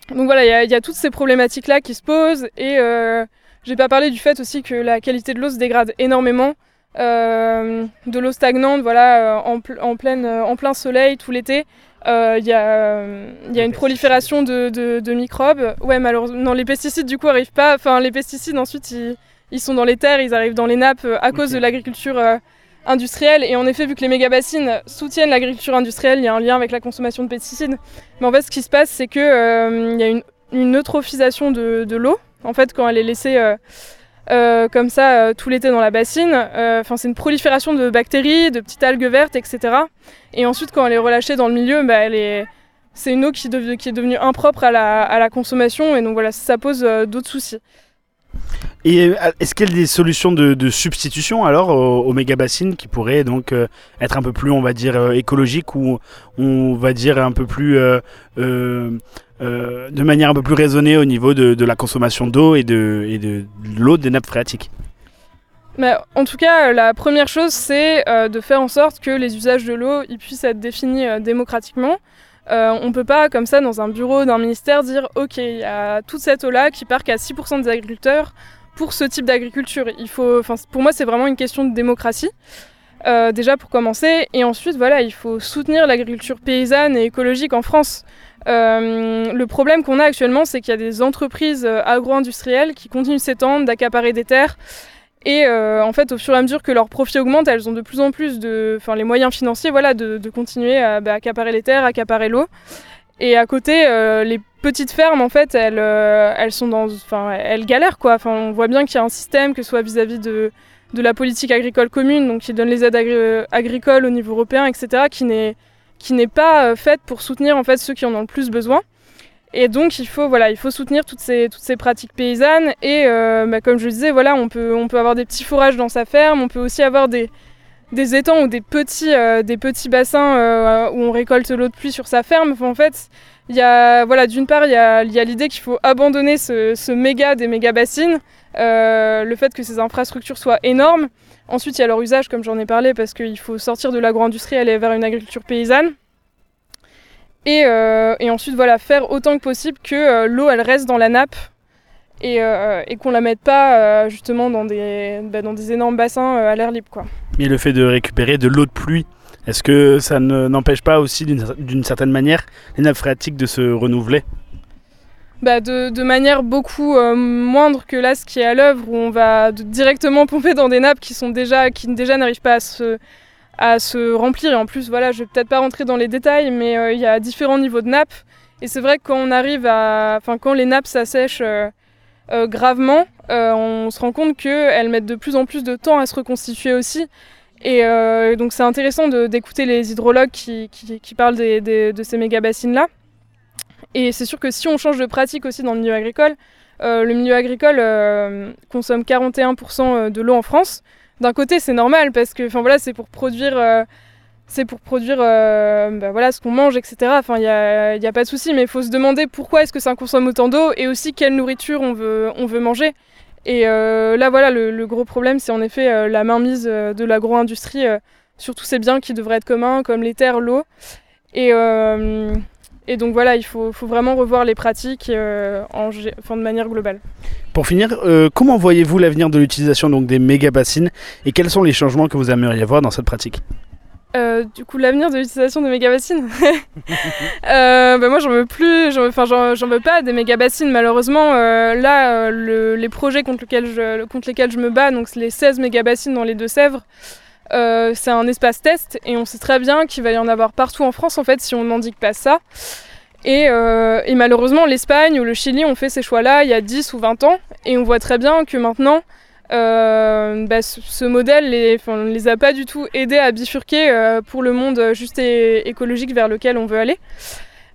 Donc voilà, il y a, y a toutes ces problématiques-là qui se posent. Et euh, j'ai pas parlé du fait aussi que la qualité de l'eau se dégrade énormément. Euh, de l'eau stagnante, voilà, en, en, pleine, en plein soleil tout l'été. Il euh, y, euh, y a une prolifération de, de, de microbes. Ouais, malheureusement, non, les pesticides du coup arrivent pas. Enfin, les pesticides ensuite, ils, ils sont dans les terres, ils arrivent dans les nappes à cause okay. de l'agriculture euh, industrielle. Et en effet, vu que les mégabassines soutiennent l'agriculture industrielle, il y a un lien avec la consommation de pesticides. Mais en fait, ce qui se passe, c'est que il euh, y a une, une eutrophisation de, de l'eau. En fait, quand elle est laissée euh, euh, comme ça euh, tout l'été dans la bassine, enfin euh, c'est une prolifération de bactéries, de petites algues vertes, et cetera. Et ensuite, quand elle est relâchée dans le milieu, bah, elle est... c'est une eau qui, de... qui est devenue impropre à la... à la consommation, et donc voilà, ça pose euh, d'autres soucis. Et est-ce qu'il y a des solutions de, de substitution alors aux, aux mégabassines qui pourraient donc euh, être un peu plus, on va dire, euh, écologiques, ou on va dire un peu plus euh, euh, euh, de manière un peu plus raisonnée au niveau de, de la consommation d'eau et de, et de, de l'eau des nappes phréatiques? Mais en tout cas, la première chose, c'est euh, de faire en sorte que les usages de l'eau ils puissent être définis euh, démocratiquement. Euh, on ne peut pas, comme ça, dans un bureau d'un ministère, dire « Ok, il y a toute cette eau-là qui part qu'à six pour cent des agriculteurs pour ce type d'agriculture. » Il faut, pour moi, c'est vraiment une question de démocratie, euh, déjà pour commencer. Et ensuite, voilà, il faut soutenir l'agriculture paysanne et écologique en France. Euh, le problème qu'on a actuellement, c'est qu'il y a des entreprises agro-industrielles qui continuent de s'étendre, d'accaparer des terres. Et euh, en fait, au fur et à mesure que leurs profits augmentent, elles ont de plus en plus de, enfin, les moyens financiers, voilà, de, de continuer à bah, accaparer les terres, accaparer l'eau. Et à côté, euh, les petites fermes, en fait, elles, euh, elles sont dans, enfin, elles galèrent, quoi. Enfin, on voit bien qu'il y a un système, que ce soit vis-à-vis de, de la politique agricole commune, donc qui donne les aides agri- agricoles au niveau européen, et cetera, qui n'est, qui n'est pas euh, faite pour soutenir en fait ceux qui en ont le plus besoin. Et donc il faut voilà, il faut soutenir toutes ces toutes ces pratiques paysannes et euh, bah, comme je le disais, voilà, on peut on peut avoir des petits forages dans sa ferme, on peut aussi avoir des des étangs ou des petits euh, des petits bassins euh, où on récolte l'eau de pluie sur sa ferme. Enfin, en fait, il y a voilà, d'une part, il y a il y a l'idée qu'il faut abandonner ce ce méga des méga bassines, euh, le fait que ces infrastructures soient énormes. Ensuite, il y a leur usage, comme j'en ai parlé, parce qu'il faut sortir de l'agro-industrie et aller vers une agriculture paysanne. Et, euh, et ensuite, voilà, faire autant que possible que euh, l'eau, elle reste dans la nappe et, euh, et qu'on la mette pas euh, justement dans des, bah, dans des énormes bassins euh, à l'air libre, quoi. Mais le fait de récupérer de l'eau de pluie, est-ce que ça ne, n'empêche pas aussi d'une, d'une certaine manière les nappes phréatiques de se renouveler? Bah de, de manière beaucoup euh, moindre que là, ce qui est à l'œuvre, où on va de, directement pomper dans des nappes qui sont déjà, qui déjà n'arrivent pas à se... à se remplir. Et en plus, voilà, je vais peut-être pas rentrer dans les détails, mais euh, il y a différents niveaux de nappes, et c'est vrai que quand on arrive à, enfin, quand les nappes s'assèchent euh, euh, gravement, euh, on se rend compte qu'elles mettent de plus en plus de temps à se reconstituer aussi, et euh, donc c'est intéressant de, d'écouter les hydrologues qui, qui, qui parlent des, des, de ces méga-bassines-là. Et c'est sûr que si on change de pratique aussi dans le milieu agricole, euh, le milieu agricole euh, consomme quarante et un pour cent de l'eau en France. D'un côté, c'est normal, parce que enfin voilà, c'est pour produire euh, c'est pour produire euh, ben voilà, ce qu'on mange, etc. Enfin, il y a il y a pas de souci, mais il faut se demander pourquoi est-ce que ça consomme autant d'eau, et aussi quelle nourriture on veut on veut manger. Et euh, là, voilà, le, le gros problème, c'est en effet euh, la mainmise euh, de l'agro-industrie euh, sur tous ces biens qui devraient être communs, comme les terres, l'eau. Et, euh, et donc voilà, il faut, faut vraiment revoir les pratiques euh, en, enfin, de manière globale. Pour finir, euh, comment voyez-vous l'avenir de l'utilisation donc, des méga-bassines et quels sont les changements que vous aimeriez voir dans cette pratique ? Euh, du coup, l'avenir de l'utilisation des méga-bassines euh, bah moi, j'en veux plus, j'en veux, enfin, j'en, j'en veux pas des méga-bassines, malheureusement. Euh, là, euh, le, les projets contre lesquels, je, contre lesquels je me bats, donc c'est les seize méga-bassines dans les Deux-Sèvres, euh, c'est un espace test et on sait très bien qu'il va y en avoir partout en France, en fait, si on n'indique pas ça. Et, euh, et malheureusement, l'Espagne ou le Chili ont fait ces choix-là il y a dix ou vingt ans et on voit très bien que maintenant, Euh, bah, ce, ce modèle les, enfin, les a pas du tout aidés à bifurquer euh, pour le monde juste et écologique vers lequel on veut aller.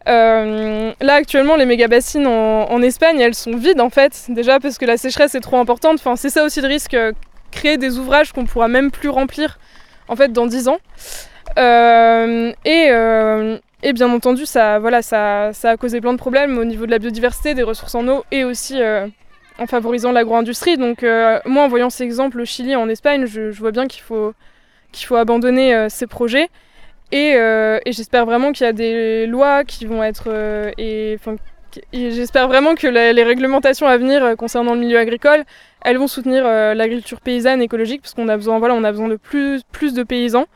Euh, là actuellement les méga-bassines en, en Espagne elles sont vides en fait, déjà parce que la sécheresse est trop importante, enfin, c'est ça aussi le risque, euh, créer des ouvrages qu'on pourra même plus remplir en fait dans dix ans. Euh, et, euh, et bien entendu ça, voilà, ça, ça a causé plein de problèmes au niveau de la biodiversité, des ressources en eau et aussi... Euh, en favorisant l'agro-industrie. Donc euh, moi, en voyant ces exemples au Chili, en Espagne, je, je vois bien qu'il faut, qu'il faut abandonner euh, ces projets. Et, euh, et j'espère vraiment qu'il y a des lois qui vont être... Euh, et, et j'espère vraiment que la, les réglementations à venir euh, concernant le milieu agricole, elles vont soutenir euh, l'agriculture paysanne écologique, parce qu'on a besoin, voilà, on a besoin de plus, plus de paysans,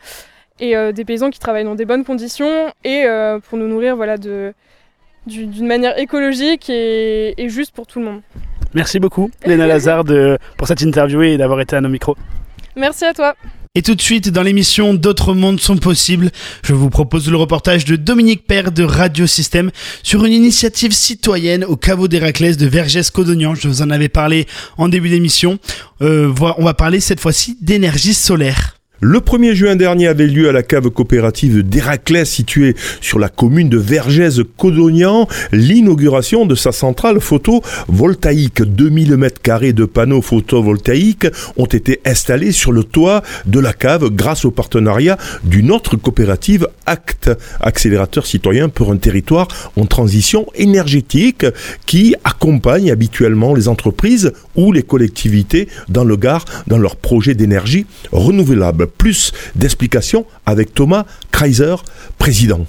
et euh, des paysans qui travaillent dans des bonnes conditions, et euh, pour nous nourrir voilà, de, du, d'une manière écologique et, et juste pour tout le monde. Merci beaucoup, Léna Lazar, de, pour cette interview et d'avoir été à nos micros. Merci à toi. Et tout de suite, dans l'émission D'autres mondes sont possibles, je vous propose le reportage de Dominique Père de Radio Système sur une initiative citoyenne au caveau d'Héraclès de Vergès-Codognan. Je vous en avais parlé en début d'émission. Euh, on va parler cette fois-ci d'énergie solaire. Le premier juin dernier avait lieu à la cave coopérative d'Héraclès, située sur la commune de Vergèze-Codognan, l'inauguration de sa centrale photovoltaïque. deux mille mètres carrés de panneaux photovoltaïques ont été installés sur le toit de la cave grâce au partenariat d'une autre coopérative A C T, accélérateur citoyen pour un territoire en transition énergétique, qui accompagne habituellement les entreprises ou les collectivités dans le Gard dans leurs projets d'énergie renouvelable. Plus d'explications avec Thomas Kreiser, président.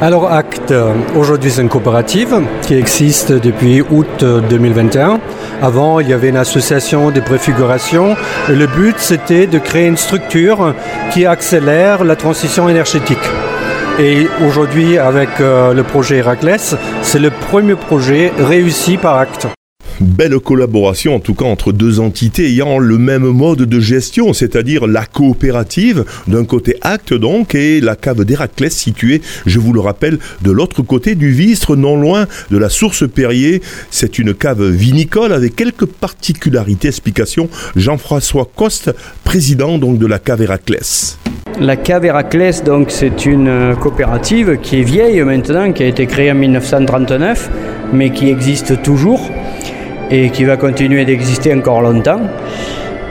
Alors A C T, aujourd'hui c'est une coopérative qui existe depuis août deux mille vingt et un. Avant il y avait une association de préfiguration et le but c'était de créer une structure qui accélère la transition énergétique. Et aujourd'hui avec le projet Héraclès, c'est le premier projet réussi par A C T. Belle collaboration en tout cas entre deux entités ayant le même mode de gestion, c'est-à-dire la coopérative d'un côté A C T donc et la cave d'Héraclès située, je vous le rappelle, de l'autre côté du Vistre, non loin de la source Perrier. C'est une cave vinicole avec quelques particularités. Explication Jean-François Coste, président donc de la cave Héraclès. La cave Héraclès, donc, c'est une coopérative qui est vieille maintenant, qui a été créée en dix-neuf cent trente-neuf, mais qui existe toujours et qui va continuer d'exister encore longtemps.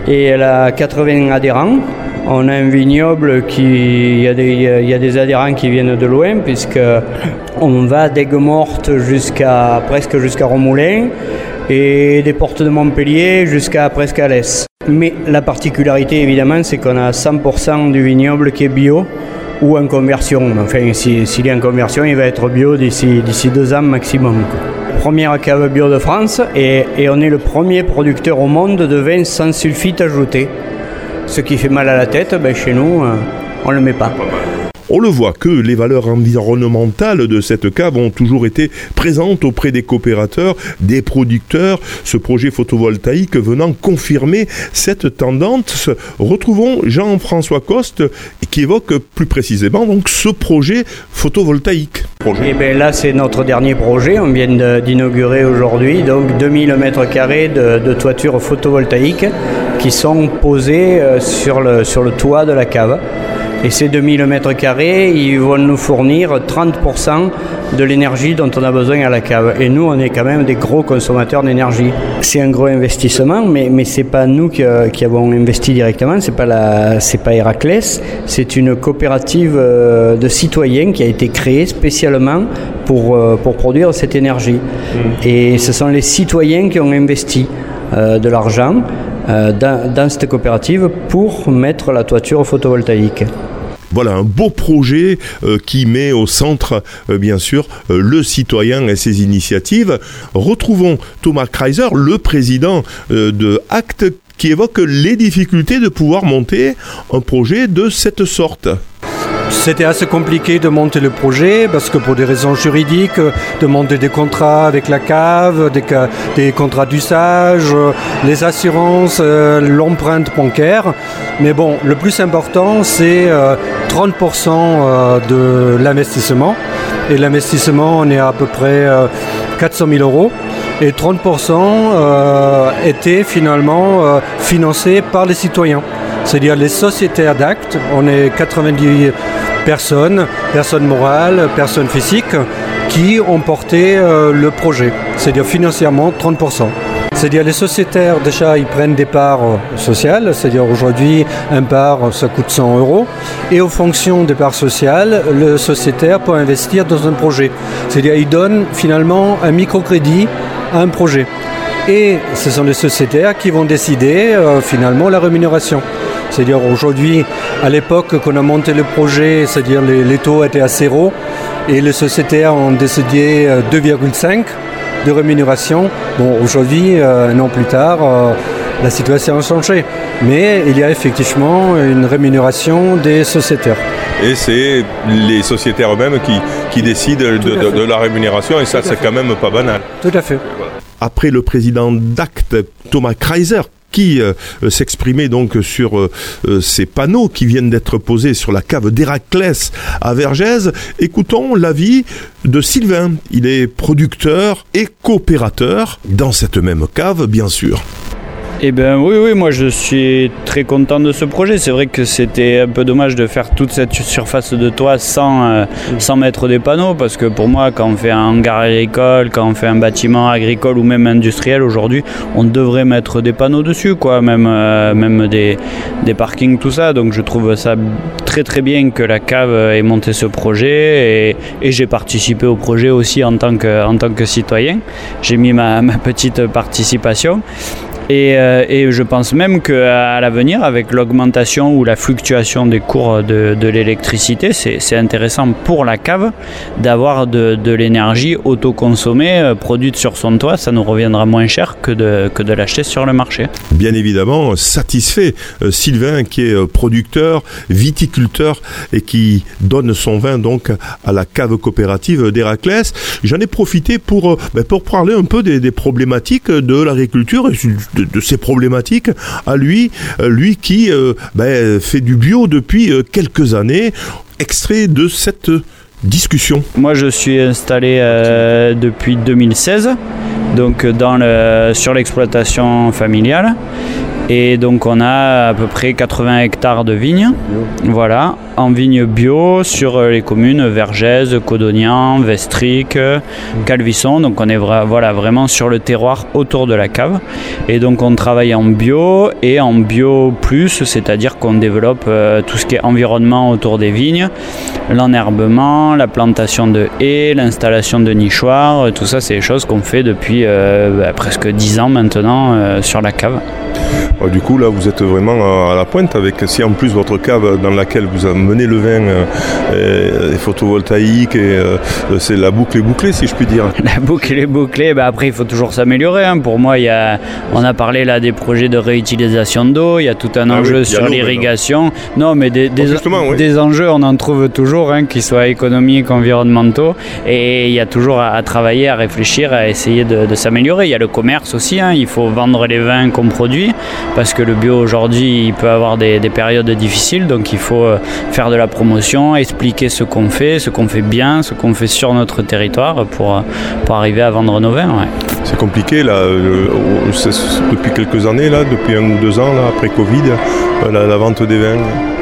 Et elle a quatre-vingts adhérents. On a un vignoble qui... Il y a des, il y a des adhérents qui viennent de loin, puisqu'on va d'Aigues Mortes jusqu'à, presque jusqu'à Romoulin, et des portes de Montpellier jusqu'à presque à l'Est. Mais la particularité, évidemment, c'est qu'on a cent pour cent du vignoble qui est bio ou en conversion. Enfin, si, s'il est en conversion, il va être bio d'ici, d'ici deux ans maximum. Première cave bio de France et, et on est le premier producteur au monde de vin sans sulfite ajouté. Ce qui fait mal à la tête, ben chez nous, on ne le met pas. On le voit que les valeurs environnementales de cette cave ont toujours été présentes auprès des coopérateurs, des producteurs, ce projet photovoltaïque venant confirmer cette tendance. Retrouvons Jean-François Coste qui évoque plus précisément donc ce projet photovoltaïque. Projet. Et bien là c'est notre dernier projet, on vient de, d'inaugurer aujourd'hui donc deux mille mètres carrés de, de toiture photovoltaïque qui sont posées sur le, sur le toit de la cave. Et ces deux mille mètres carrés, ils vont nous fournir trente pour cent de l'énergie dont on a besoin à la cave. Et nous, on est quand même des gros consommateurs d'énergie. C'est un gros investissement, mais, mais ce n'est pas nous qui, qui avons investi directement, ce n'est pas, la, c'est pas Héraclès. C'est une coopérative de citoyens qui a été créée spécialement pour, pour produire cette énergie. Mmh. Et ce sont les citoyens qui ont investi. euh, de l'argent euh, dans, dans cette coopérative pour mettre la toiture photovoltaïque. Voilà un beau projet euh, qui met au centre, euh, bien sûr, euh, le citoyen et ses initiatives. Retrouvons Thomas Kreiser, le président euh, de A C T, qui évoque les difficultés de pouvoir monter un projet de cette sorte. C'était assez compliqué de monter le projet parce que pour des raisons juridiques, demander des contrats avec la cave, des, des contrats d'usage, les assurances, l'empreinte bancaire. Mais bon, le plus important, c'est trente pour cent de l'investissement. Et l'investissement, on est à peu près quatre cent mille euros. Et trente pour cent était finalement financé par les citoyens. C'est-à-dire les sociétaires d'A C T, on est quatre-vingt-dix personnes, personnes morales, personnes physiques, qui ont porté euh, le projet, c'est-à-dire financièrement trente pour cent. C'est-à-dire les sociétaires, déjà, ils prennent des parts sociales, c'est-à-dire aujourd'hui, un part, ça coûte cent euros, et en fonction des parts sociales, le sociétaire peut investir dans un projet. C'est-à-dire il donne finalement un microcrédit à un projet. Et ce sont les sociétaires qui vont décider euh, finalement la rémunération. C'est-à-dire aujourd'hui, à l'époque qu'on a monté le projet, c'est-à-dire les, les taux étaient à zéro et les sociétaires ont décidé deux virgule cinq de rémunération. Bon, aujourd'hui, euh, un an plus tard, euh, la situation a changé. Mais il y a effectivement une rémunération des sociétaires. Et c'est les sociétaires eux-mêmes qui, qui décident de, de, de la rémunération et ça, c'est quand même pas banal. Tout à fait. Après le président d'A C T, Thomas Kreiser, qui euh, s'exprimait donc sur euh, ces panneaux qui viennent d'être posés sur la cave d'Héraclès à Vergèze, écoutons l'avis de Sylvain. Il est producteur et coopérateur dans cette même cave, bien sûr. Eh bien oui, oui, moi je suis très content de ce projet. C'est vrai que c'était un peu dommage de faire toute cette surface de toit sans, euh, sans mettre des panneaux, parce que pour moi, quand on fait un hangar agricole, quand on fait un bâtiment agricole ou même industriel aujourd'hui, on devrait mettre des panneaux dessus, quoi, même, euh, même des, des parkings, tout ça. Donc je trouve ça très très bien que la cave ait monté ce projet et, et j'ai participé au projet aussi en tant que, en tant que citoyen. J'ai mis ma, ma petite participation. Et, euh, et je pense même qu'à l'avenir, avec l'augmentation ou la fluctuation des cours de, de l'électricité, c'est, c'est intéressant pour la cave d'avoir de, de l'énergie autoconsommée, euh, produite sur son toit. Ça nous reviendra moins cher que de, que de l'acheter sur le marché. Bien évidemment, satisfait euh, Sylvain, qui est producteur, viticulteur et qui donne son vin donc à la cave coopérative d'Héraclès. J'en ai profité pour, euh, ben, pour parler un peu des, des problématiques de l'agriculture et De, de ses problématiques à lui, lui qui euh, ben, fait du bio depuis quelques années. Extrait de cette discussion. Moi, je suis installé euh, depuis deux mille seize, donc dans le, sur l'exploitation familiale. Et donc on a à peu près quatre-vingts hectares de vignes, voilà, en vignes bio sur les communes Vergès-Codonien, Vestric, Calvisson. Donc on est vra- voilà, vraiment sur le terroir autour de la cave. Et donc on travaille en bio et en bio plus, c'est-à-dire qu'on développe euh, tout ce qui est environnement autour des vignes, l'enherbement, la plantation de haies, l'installation de nichoirs. Tout ça, c'est des choses qu'on fait depuis euh, bah, presque dix ans maintenant euh, sur la cave. Du coup, là, vous êtes vraiment à la pointe avec, si en plus votre cave dans laquelle vous amenez le vin euh, est, est photovoltaïque, et, euh, c'est la boucle est bouclée, si je puis dire. La boucle est bouclée, bah après, il faut toujours s'améliorer. Hein. Pour moi, y a, on a parlé là des projets de réutilisation d'eau, il y a tout un enjeu ah oui, sur l'irrigation. Non, mais des, des, en, oui. des enjeux, on en trouve toujours, hein, qu'ils soient économiques, environnementaux, et il y a toujours à, à travailler, à réfléchir, à essayer de, de s'améliorer. Il y a le commerce aussi, hein, il faut vendre les vins qu'on produit. Parce que le bio aujourd'hui, il peut avoir des, des périodes difficiles, donc il faut faire de la promotion, expliquer ce qu'on fait, ce qu'on fait bien, ce qu'on fait sur notre territoire pour, pour arriver à vendre nos vins. Ouais. C'est compliqué là, euh, c'est, depuis quelques années, là, depuis un ou deux ans, là, après Covid, euh, la, la vente des vins.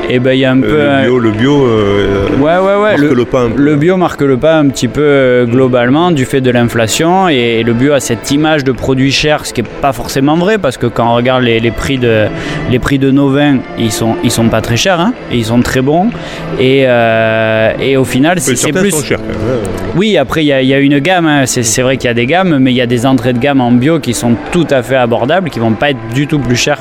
Et eh ben il y a un euh, peu le bio, le bio euh, ouais, ouais, ouais. marque le, le pas. Le bio marque le pas un petit peu euh, globalement du fait de l'inflation et, et le bio a cette image de produit cher, ce qui est pas forcément vrai parce que quand on regarde les, les prix de les prix de nos vins, ils sont ils sont pas très chers, hein, et ils sont très bons et euh, et au final c'est, c'est plus. Sont chers, Oui, après il y, y a une gamme, hein. c'est, c'est vrai qu'il y a des gammes, mais il y a des entrées de gamme en bio qui sont tout à fait abordables, qui ne vont pas être du tout plus chères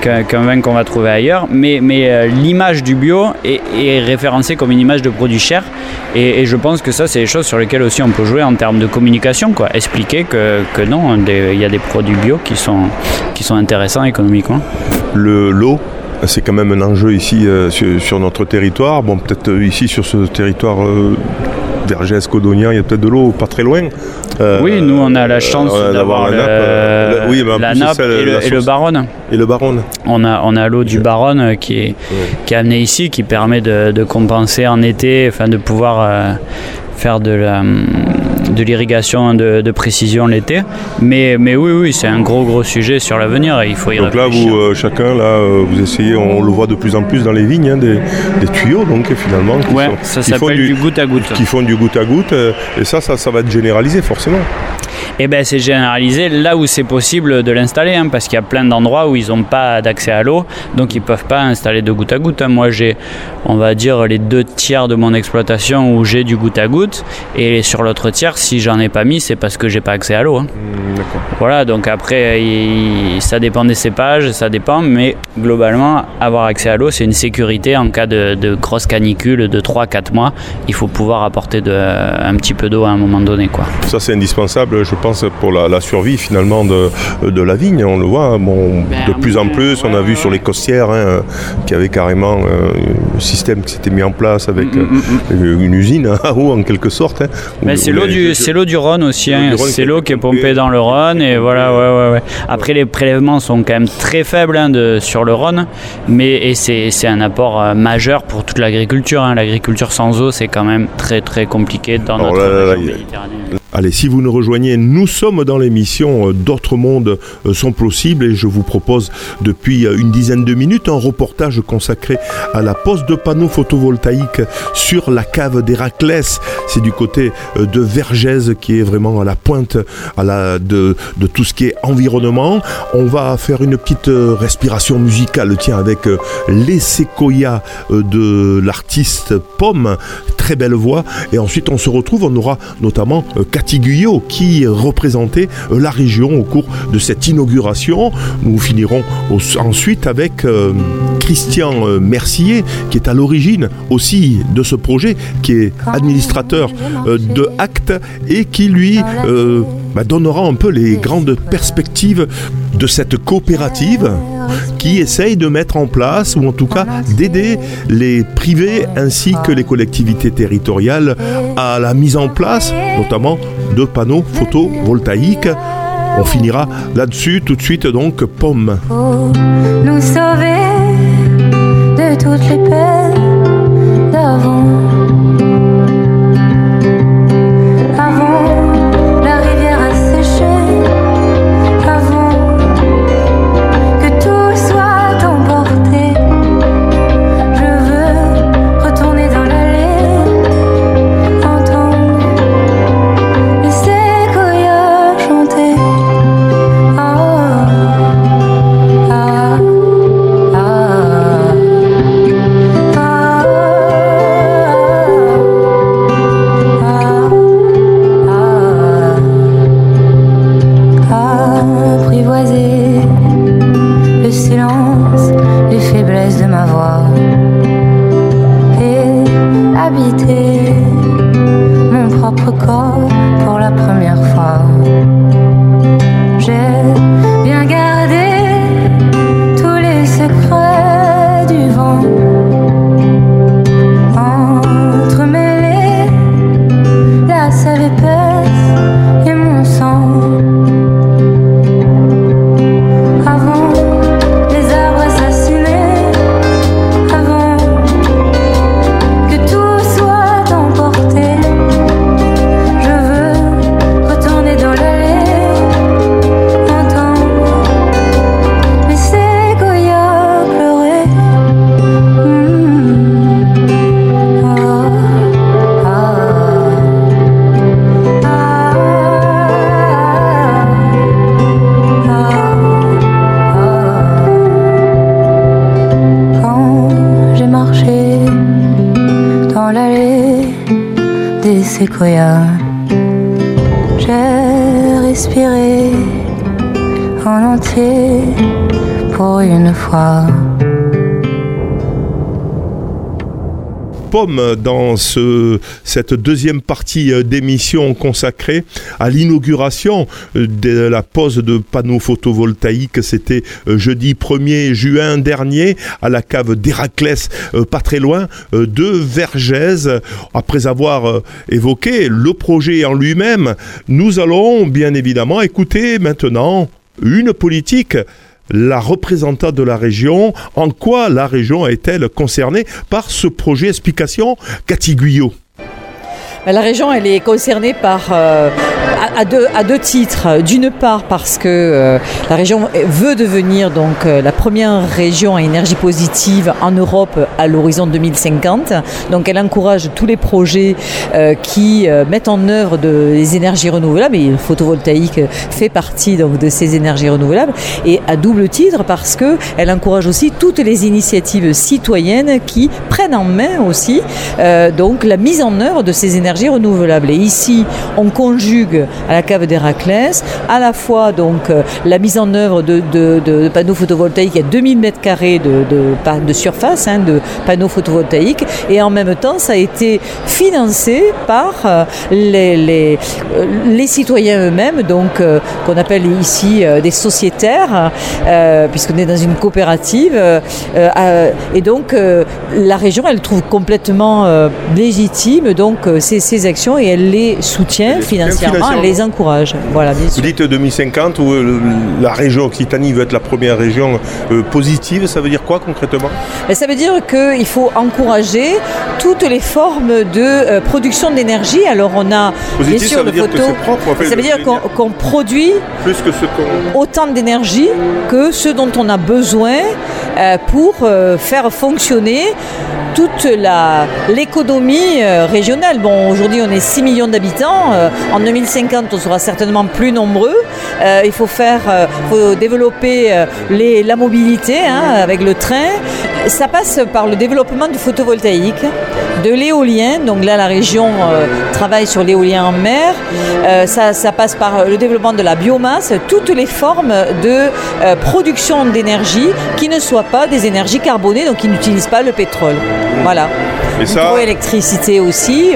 qu'un, qu'un vin qu'on va trouver ailleurs, mais, mais euh, l'image du bio est, est référencée comme une image de produit cher, et, et je pense que ça c'est des choses sur lesquelles aussi on peut jouer en termes de communication, quoi. Expliquer que, que non, il y a des produits bio qui sont, qui sont intéressants économiquement. Le, l'eau c'est quand même un enjeu ici euh, sur, sur notre territoire, bon peut-être ici sur ce territoire euh, Vergès-Codonien, il y a peut-être de l'eau pas très loin. Euh, oui, nous on a la chance euh, d'avoir, d'avoir la nappe, le, la, oui, bah, la nappe celle, et, le, la et le Baronne. Et le Baronne. On a, on a l'eau du Baronne qui est, oui. qui est amenée ici, qui permet de, de compenser en été, enfin de pouvoir euh, faire de la... de l'irrigation de, de précision l'été, mais, mais oui, oui, c'est un gros gros sujet sur l'avenir et il faut y donc réfléchir. Donc là, vous, euh, chacun, là, euh, vous essayez, on le voit de plus en plus dans les vignes, hein, des, des tuyaux, donc finalement, qui, ouais, sont, ça qui s'appelle font du, du goutte à goutte. Qui font du goutte à goutte, euh, et ça, ça, ça va être généralisé forcément. Eh bien, c'est généralisé là où c'est possible de l'installer, hein, parce qu'il y a plein d'endroits où ils n'ont pas d'accès à l'eau, donc ils ne peuvent pas installer de goutte à goutte. Hein. Moi, j'ai, on va dire, les deux tiers de mon exploitation où j'ai du goutte à goutte, et sur l'autre tiers, si j'en ai pas mis, c'est parce que j'ai pas accès à l'eau. Hein. Mmh, d'accord. Voilà, donc après, il, ça dépend des cépages, ça dépend, mais globalement, avoir accès à l'eau, c'est une sécurité en cas de, de grosse canicule de trois à quatre mois. Il faut pouvoir apporter de, un petit peu d'eau à un moment donné, quoi. Ça, c'est indispensable, je pense. pense pour la, la survie finalement de, de la vigne, on le voit bon, ben, de plus en plus, ouais, on a vu sur les costières hein, qu'il y avait carrément euh, un système qui s'était mis en place avec mm, mm, mm. une usine à eau en quelque sorte hein, ben, c'est, l'eau du, c'est l'eau du Rhône aussi, hein, du Rhône, c'est l'eau qui est pompée dans le Rhône et voilà, ouais, ouais, ouais. Après les prélèvements sont quand même très faibles hein, de, sur le Rhône, mais et c'est, c'est un apport euh, majeur pour toute l'agriculture hein. L'agriculture sans eau c'est quand même très très compliqué dans alors, notre là, là, région là, méditerranéenne là. Allez, si vous nous rejoignez, nous sommes dans l'émission D'autres mondes sont possibles et je vous propose depuis une dizaine de minutes un reportage consacré à la pose de panneaux photovoltaïques sur la cave d'Héraclès. C'est du côté de Vergèze qui est vraiment à la pointe à la, de, de tout ce qui est environnement. On va faire une petite respiration musicale, tiens, avec les séquoias de l'artiste Pomme, très belle voix. Et ensuite, on se retrouve, on aura notamment Cathy Cathy Guyot qui représentait la région au cours de cette inauguration. Nous finirons au, ensuite avec euh, Christian euh, Mercier qui est à l'origine aussi de ce projet, qui est administrateur euh, de A C T et qui lui euh, bah, donnera un peu les grandes perspectives de cette coopérative qui essaye de mettre en place, ou en tout cas d'aider les privés ainsi que les collectivités territoriales à la mise en place, notamment de panneaux photovoltaïques. On finira là-dessus tout de suite, donc Pomme. Pour nous sauver de toutes les peines d'avant, avant la rivière asséchée, avant que tout soit emporté. Je veux retourner dans l'allée, entendre les séquoias chanter. Ah, ah, ah, ah, ah, ah, ah. Apprivoiser le silence, les faiblesses de ma voix, et habiter mon propre corps pour la première fois. J'ai bien gardé tous les secrets du vent, entremêlés, la sève épaisse et mon sang. Avant les arbres assassinés, avant que tout soit séquoias. J'ai respiré en entier pour une fois. Pomme dans ce, cette deuxième partie d'émission consacrée à l'inauguration de la pose de panneaux photovoltaïques. C'était jeudi premier juin dernier à la cave d'Héraclès, pas très loin de Vergèze. Après avoir évoqué le projet en lui-même, nous allons bien évidemment écouter maintenant une politique, la représentante de la région. En quoi la région est-elle concernée par ce projet? Explication, Cathy Guyot. La région, elle est concernée par, euh, à, à, deux, à deux titres. D'une part, parce que euh, la région veut devenir donc euh, la première région à énergie positive en Europe à l'horizon deux mille cinquante. Donc, elle encourage tous les projets euh, qui euh, mettent en œuvre de, les énergies renouvelables. Et le photovoltaïque fait partie donc de ces énergies renouvelables. Et à double titre, parce que elle encourage aussi toutes les initiatives citoyennes qui prennent en main aussi euh, donc la mise en œuvre de ces énergies renouvelables. Et ici, on conjugue à la cave d'Héraclès à la fois donc la mise en œuvre de, de, de, de panneaux photovoltaïques à deux mille mètres carrés de, de, de surface, hein, de panneaux photovoltaïques, et en même temps, ça a été financé par les, les, les citoyens eux-mêmes, donc qu'on appelle ici des sociétaires, euh, puisqu'on est dans une coopérative. Euh, euh, et donc, euh, la région, elle trouve complètement euh, légitime donc ces ces actions, et elle les soutient financièrement, elle les encourage. Voilà, bien sûr. Vous dites deux mille cinquante, où la région Occitanie veut être la première région positive, ça veut dire quoi concrètement ? Ça veut dire qu'il faut encourager toutes les formes de production d'énergie. Alors on a positive, bien sûr le photo. Ça veut dire qu'on, qu'on produit plus que ce qu'on... autant d'énergie que ce dont on a besoin pour faire fonctionner toute la, l'économie régionale. Bon, aujourd'hui, on est six millions d'habitants. En deux mille cinquante, on sera certainement plus nombreux. Euh, il faut faire, euh, faut développer euh, les, la mobilité, hein, avec le train. Ça passe par le développement du photovoltaïque, de l'éolien. Donc là, la région euh, travaille sur l'éolien en mer. Euh, ça, ça passe par le développement de la biomasse, toutes les formes de euh, production d'énergie qui ne soient pas des énergies carbonées, donc qui n'utilisent pas le pétrole. Voilà. Hydroélectricité aussi.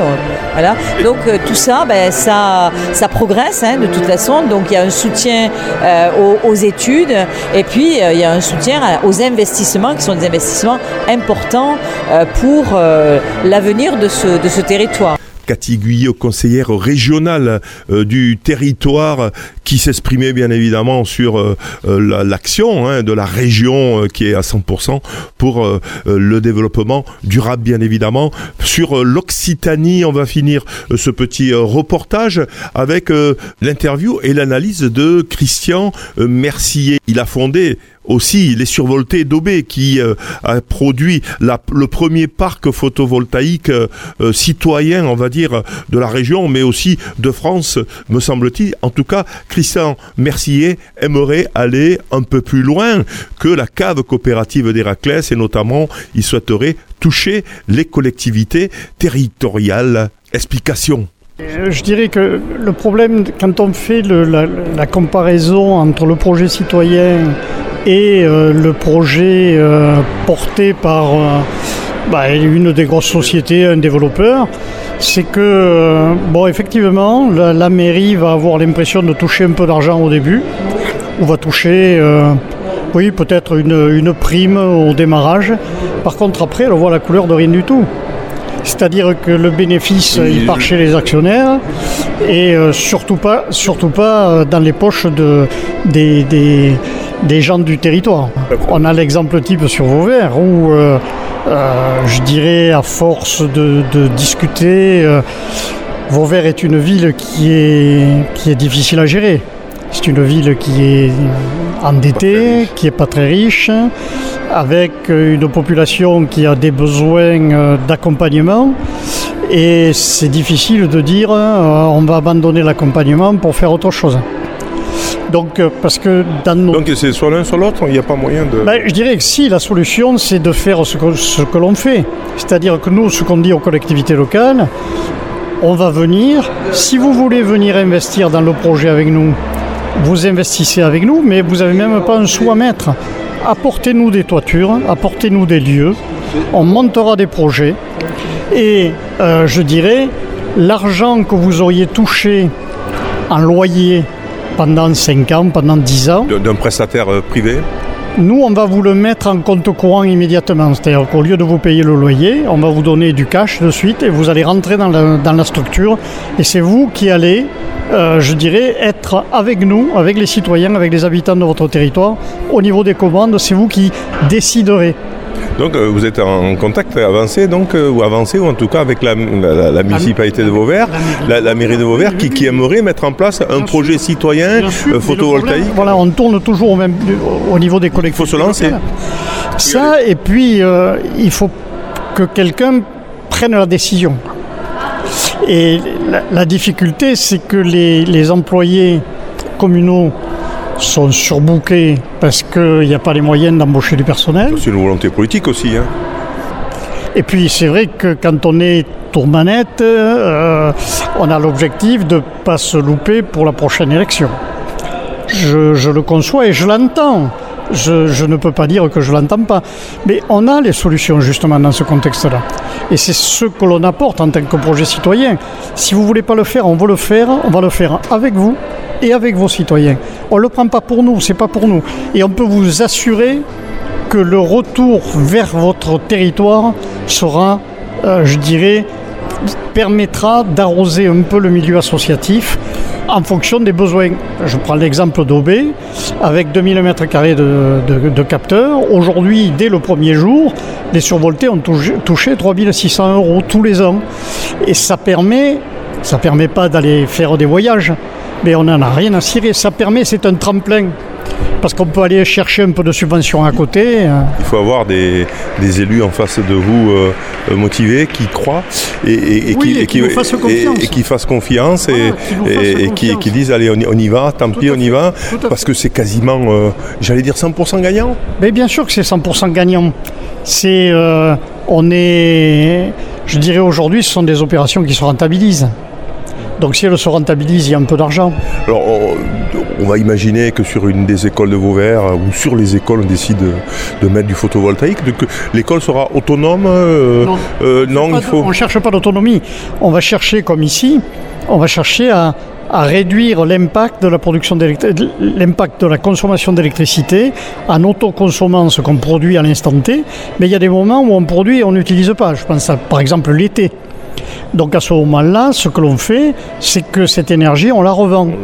Voilà. Donc euh, tout ça, ben, ça, ça progresse, hein, de toute façon. Donc il y a un soutien euh, aux, aux études, et puis euh, il y a un soutien aux investissements qui sont des investissements importants euh, pour euh, l'avenir de ce, de ce territoire. Cathy Guyot, conseillère régionale euh, du territoire, qui s'exprimait bien évidemment sur euh, la, l'action hein, de la région euh, qui est à cent pour cent pour euh, le développement durable, bien évidemment. Sur euh, l'Occitanie, on va finir euh, ce petit euh, reportage avec euh, l'interview et l'analyse de Christian euh, Mercier. Il a fondé aussi les survoltés d'Aubé, qui euh, a produit la, le premier parc photovoltaïque euh, citoyen, on va dire, de la région, mais aussi de France, me semble-t-il. En tout cas, Christian Mercier aimerait aller un peu plus loin que la cave coopérative d'Héraclès, et notamment, il souhaiterait toucher les collectivités territoriales. Explication. Je dirais que le problème, quand on fait le, la, la comparaison entre le projet citoyen et euh, le projet euh, porté par euh, bah, une des grosses sociétés, un développeur, c'est que, euh, bon, effectivement, la, la mairie va avoir l'impression de toucher un peu d'argent au début, ou va toucher, euh, oui, peut-être une, une prime au démarrage. Par contre, après, elle voit la couleur de rien du tout. C'est-à-dire que le bénéfice, il part chez les actionnaires et euh, surtout pas, surtout pas dans les poches de, des... des des gens du territoire. On a l'exemple type sur Vauvert où, euh, euh, je dirais, à force de, de discuter, euh, Vauvert est une ville qui est, qui est difficile à gérer. C'est une ville qui est endettée, qui n'est pas très riche, avec une population qui a des besoins d'accompagnement. Et c'est difficile de dire, euh, on va abandonner l'accompagnement pour faire autre chose. Donc, parce que dans nos... Donc, c'est soit l'un, soit l'autre, il n'y a pas moyen de... Ben, je dirais que si, la solution, c'est de faire ce que, ce que l'on fait. C'est-à-dire que nous, ce qu'on dit aux collectivités locales, on va venir. Si vous voulez venir investir dans le projet avec nous, vous investissez avec nous, mais vous n'avez même pas un sou à mettre. Apportez-nous des toitures, apportez-nous des lieux, on montera des projets. Et euh, je dirais, l'argent que vous auriez touché en loyer pendant cinq ans, pendant dix ans... D'un prestataire privé ? Nous, on va vous le mettre en compte courant immédiatement. C'est-à-dire qu'au lieu de vous payer le loyer, on va vous donner du cash de suite et vous allez rentrer dans la, dans la structure. Et c'est vous qui allez, euh, je dirais, être avec nous, avec les citoyens, avec les habitants de votre territoire. Au niveau des commandes, c'est vous qui déciderez. Donc vous êtes en contact avancé, donc, ou avancé, ou en tout cas avec la, la, la municipalité de Vauvert, la, la mairie de Vauvert, qui, qui aimerait mettre en place un projet citoyen euh, photovoltaïque. Voilà, on tourne toujours au, même, au niveau des collectivités. Il faut se lancer. Ça, et puis euh, il faut que quelqu'un prenne la décision. Et la, la difficulté, c'est que les, les employés communaux sont surbookés parce qu'il n'y a pas les moyens d'embaucher du personnel. C'est une volonté politique aussi. Hein. Et puis c'est vrai que quand on est tourmanette, euh, on a l'objectif de ne pas se louper pour la prochaine élection. Je, je le conçois et je l'entends. Je, je ne peux pas dire que je ne l'entends pas. Mais on a les solutions justement dans ce contexte-là. Et c'est ce que l'on apporte en tant que projet citoyen. Si vous ne voulez pas le faire, on va le faire. On va le faire avec vous et avec vos citoyens. On ne le prend pas pour nous, c'est pas pour nous. Et on peut vous assurer que le retour vers votre territoire sera, euh, je dirais, permettra d'arroser un peu le milieu associatif en fonction des besoins. Je prends l'exemple d'Aubé, avec deux mille mètres carrés de, de, de capteurs. Aujourd'hui, dès le premier jour, les survoltés ont touché trois mille six cents euros tous les ans. Et ça permet, ça permet pas d'aller faire des voyages, mais on n'en a rien à cirer. Ça permet, c'est un tremplin, parce qu'on peut aller chercher un peu de subvention à côté. Il faut avoir des, des élus en face de vous euh, motivés, qui croient et, et, et, oui, qui, et, qui, et, et, et qui fassent confiance voilà, et, et, et, et qui, qui disent allez, on y va, tant pis, on y va, parce que c'est quasiment, euh, j'allais dire, cent pour cent gagnant. Mais bien sûr que c'est cent pour cent gagnant. C'est, euh, on est, je dirais aujourd'hui, ce sont des opérations qui se rentabilisent. Donc si elle se rentabilise, il y a un peu d'argent. Alors on, on va imaginer que sur une des écoles de Vauvert ou sur les écoles, on décide de, de mettre du photovoltaïque. Donc l'école sera autonome euh, Non, euh, non il faut... de, on ne cherche pas d'autonomie. On va chercher, comme ici, on va chercher à, à réduire l'impact de la production d'électricité, l'impact de la consommation d'électricité en autoconsommant ce qu'on produit à l'instant T. Mais il y a des moments où on produit et on n'utilise pas. Je pense à, par exemple, l'été. Donc à ce moment-là, ce que l'on fait, c'est que cette énergie, on la revend. On la revend.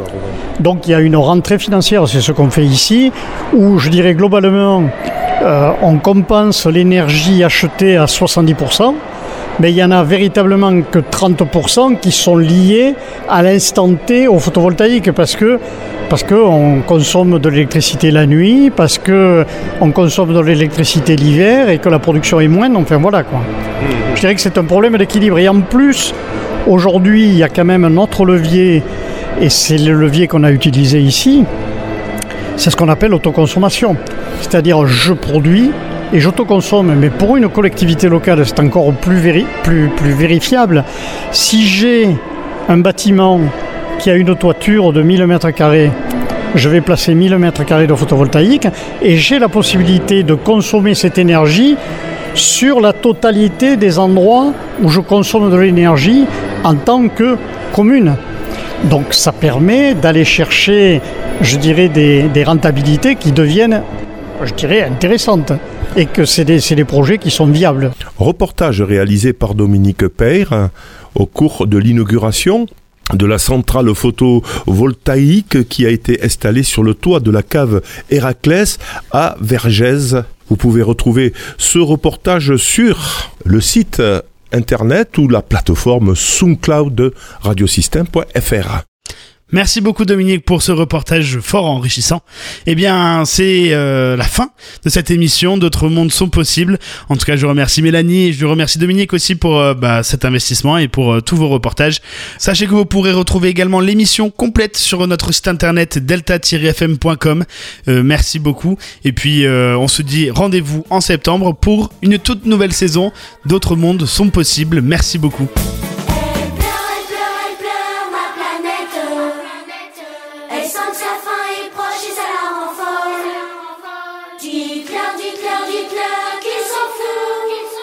Donc il y a une rentrée financière, c'est ce qu'on fait ici, où je dirais globalement, euh, on compense l'énergie achetée à soixante-dix pour cent, mais il n'y en a véritablement que trente pour cent qui sont liés à l'instant T au photovoltaïque, parce que parce qu'on consomme de l'électricité la nuit, parce qu'on consomme de l'électricité l'hiver et que la production est moindre, enfin voilà quoi. Je dirais que c'est un problème d'équilibre. Et en plus, aujourd'hui, il y a quand même un autre levier, et c'est le levier qu'on a utilisé ici, c'est ce qu'on appelle l'autoconsommation. C'est-à-dire, je produis et j'autoconsomme. Mais pour une collectivité locale, c'est encore plus, véri- plus, plus vérifiable. Si j'ai un bâtiment qui a une toiture de mille mètres carrés, je vais placer mille mètres carrés de photovoltaïque et j'ai la possibilité de consommer cette énergie sur la totalité des endroits où je consomme de l'énergie en tant que commune. Donc ça permet d'aller chercher, je dirais, des, des rentabilités qui deviennent, je dirais, intéressantes. Et que c'est des, c'est des projets qui sont viables. Reportage réalisé par Dominique Père au cours de l'inauguration de la centrale photovoltaïque qui a été installée sur le toit de la cave Héraclès à Vergèze. Vous pouvez retrouver ce reportage sur le site internet ou la plateforme SoundCloud de radio système point f r. Merci beaucoup Dominique pour ce reportage fort enrichissant. Eh bien, c'est euh, la fin de cette émission. D'autres mondes sont possibles. En tout cas, je remercie Mélanie et je remercie Dominique aussi pour euh, bah, cet investissement et pour euh, tous vos reportages. Sachez que vous pourrez retrouver également l'émission complète sur notre site internet delta tiret f m point com. Euh, merci beaucoup. Et puis, euh, on se dit rendez-vous en septembre pour une toute nouvelle saison. D'autres mondes sont possibles. Merci beaucoup. Dites-leur, dites-leur, dites-leur qu'ils s'en foutent.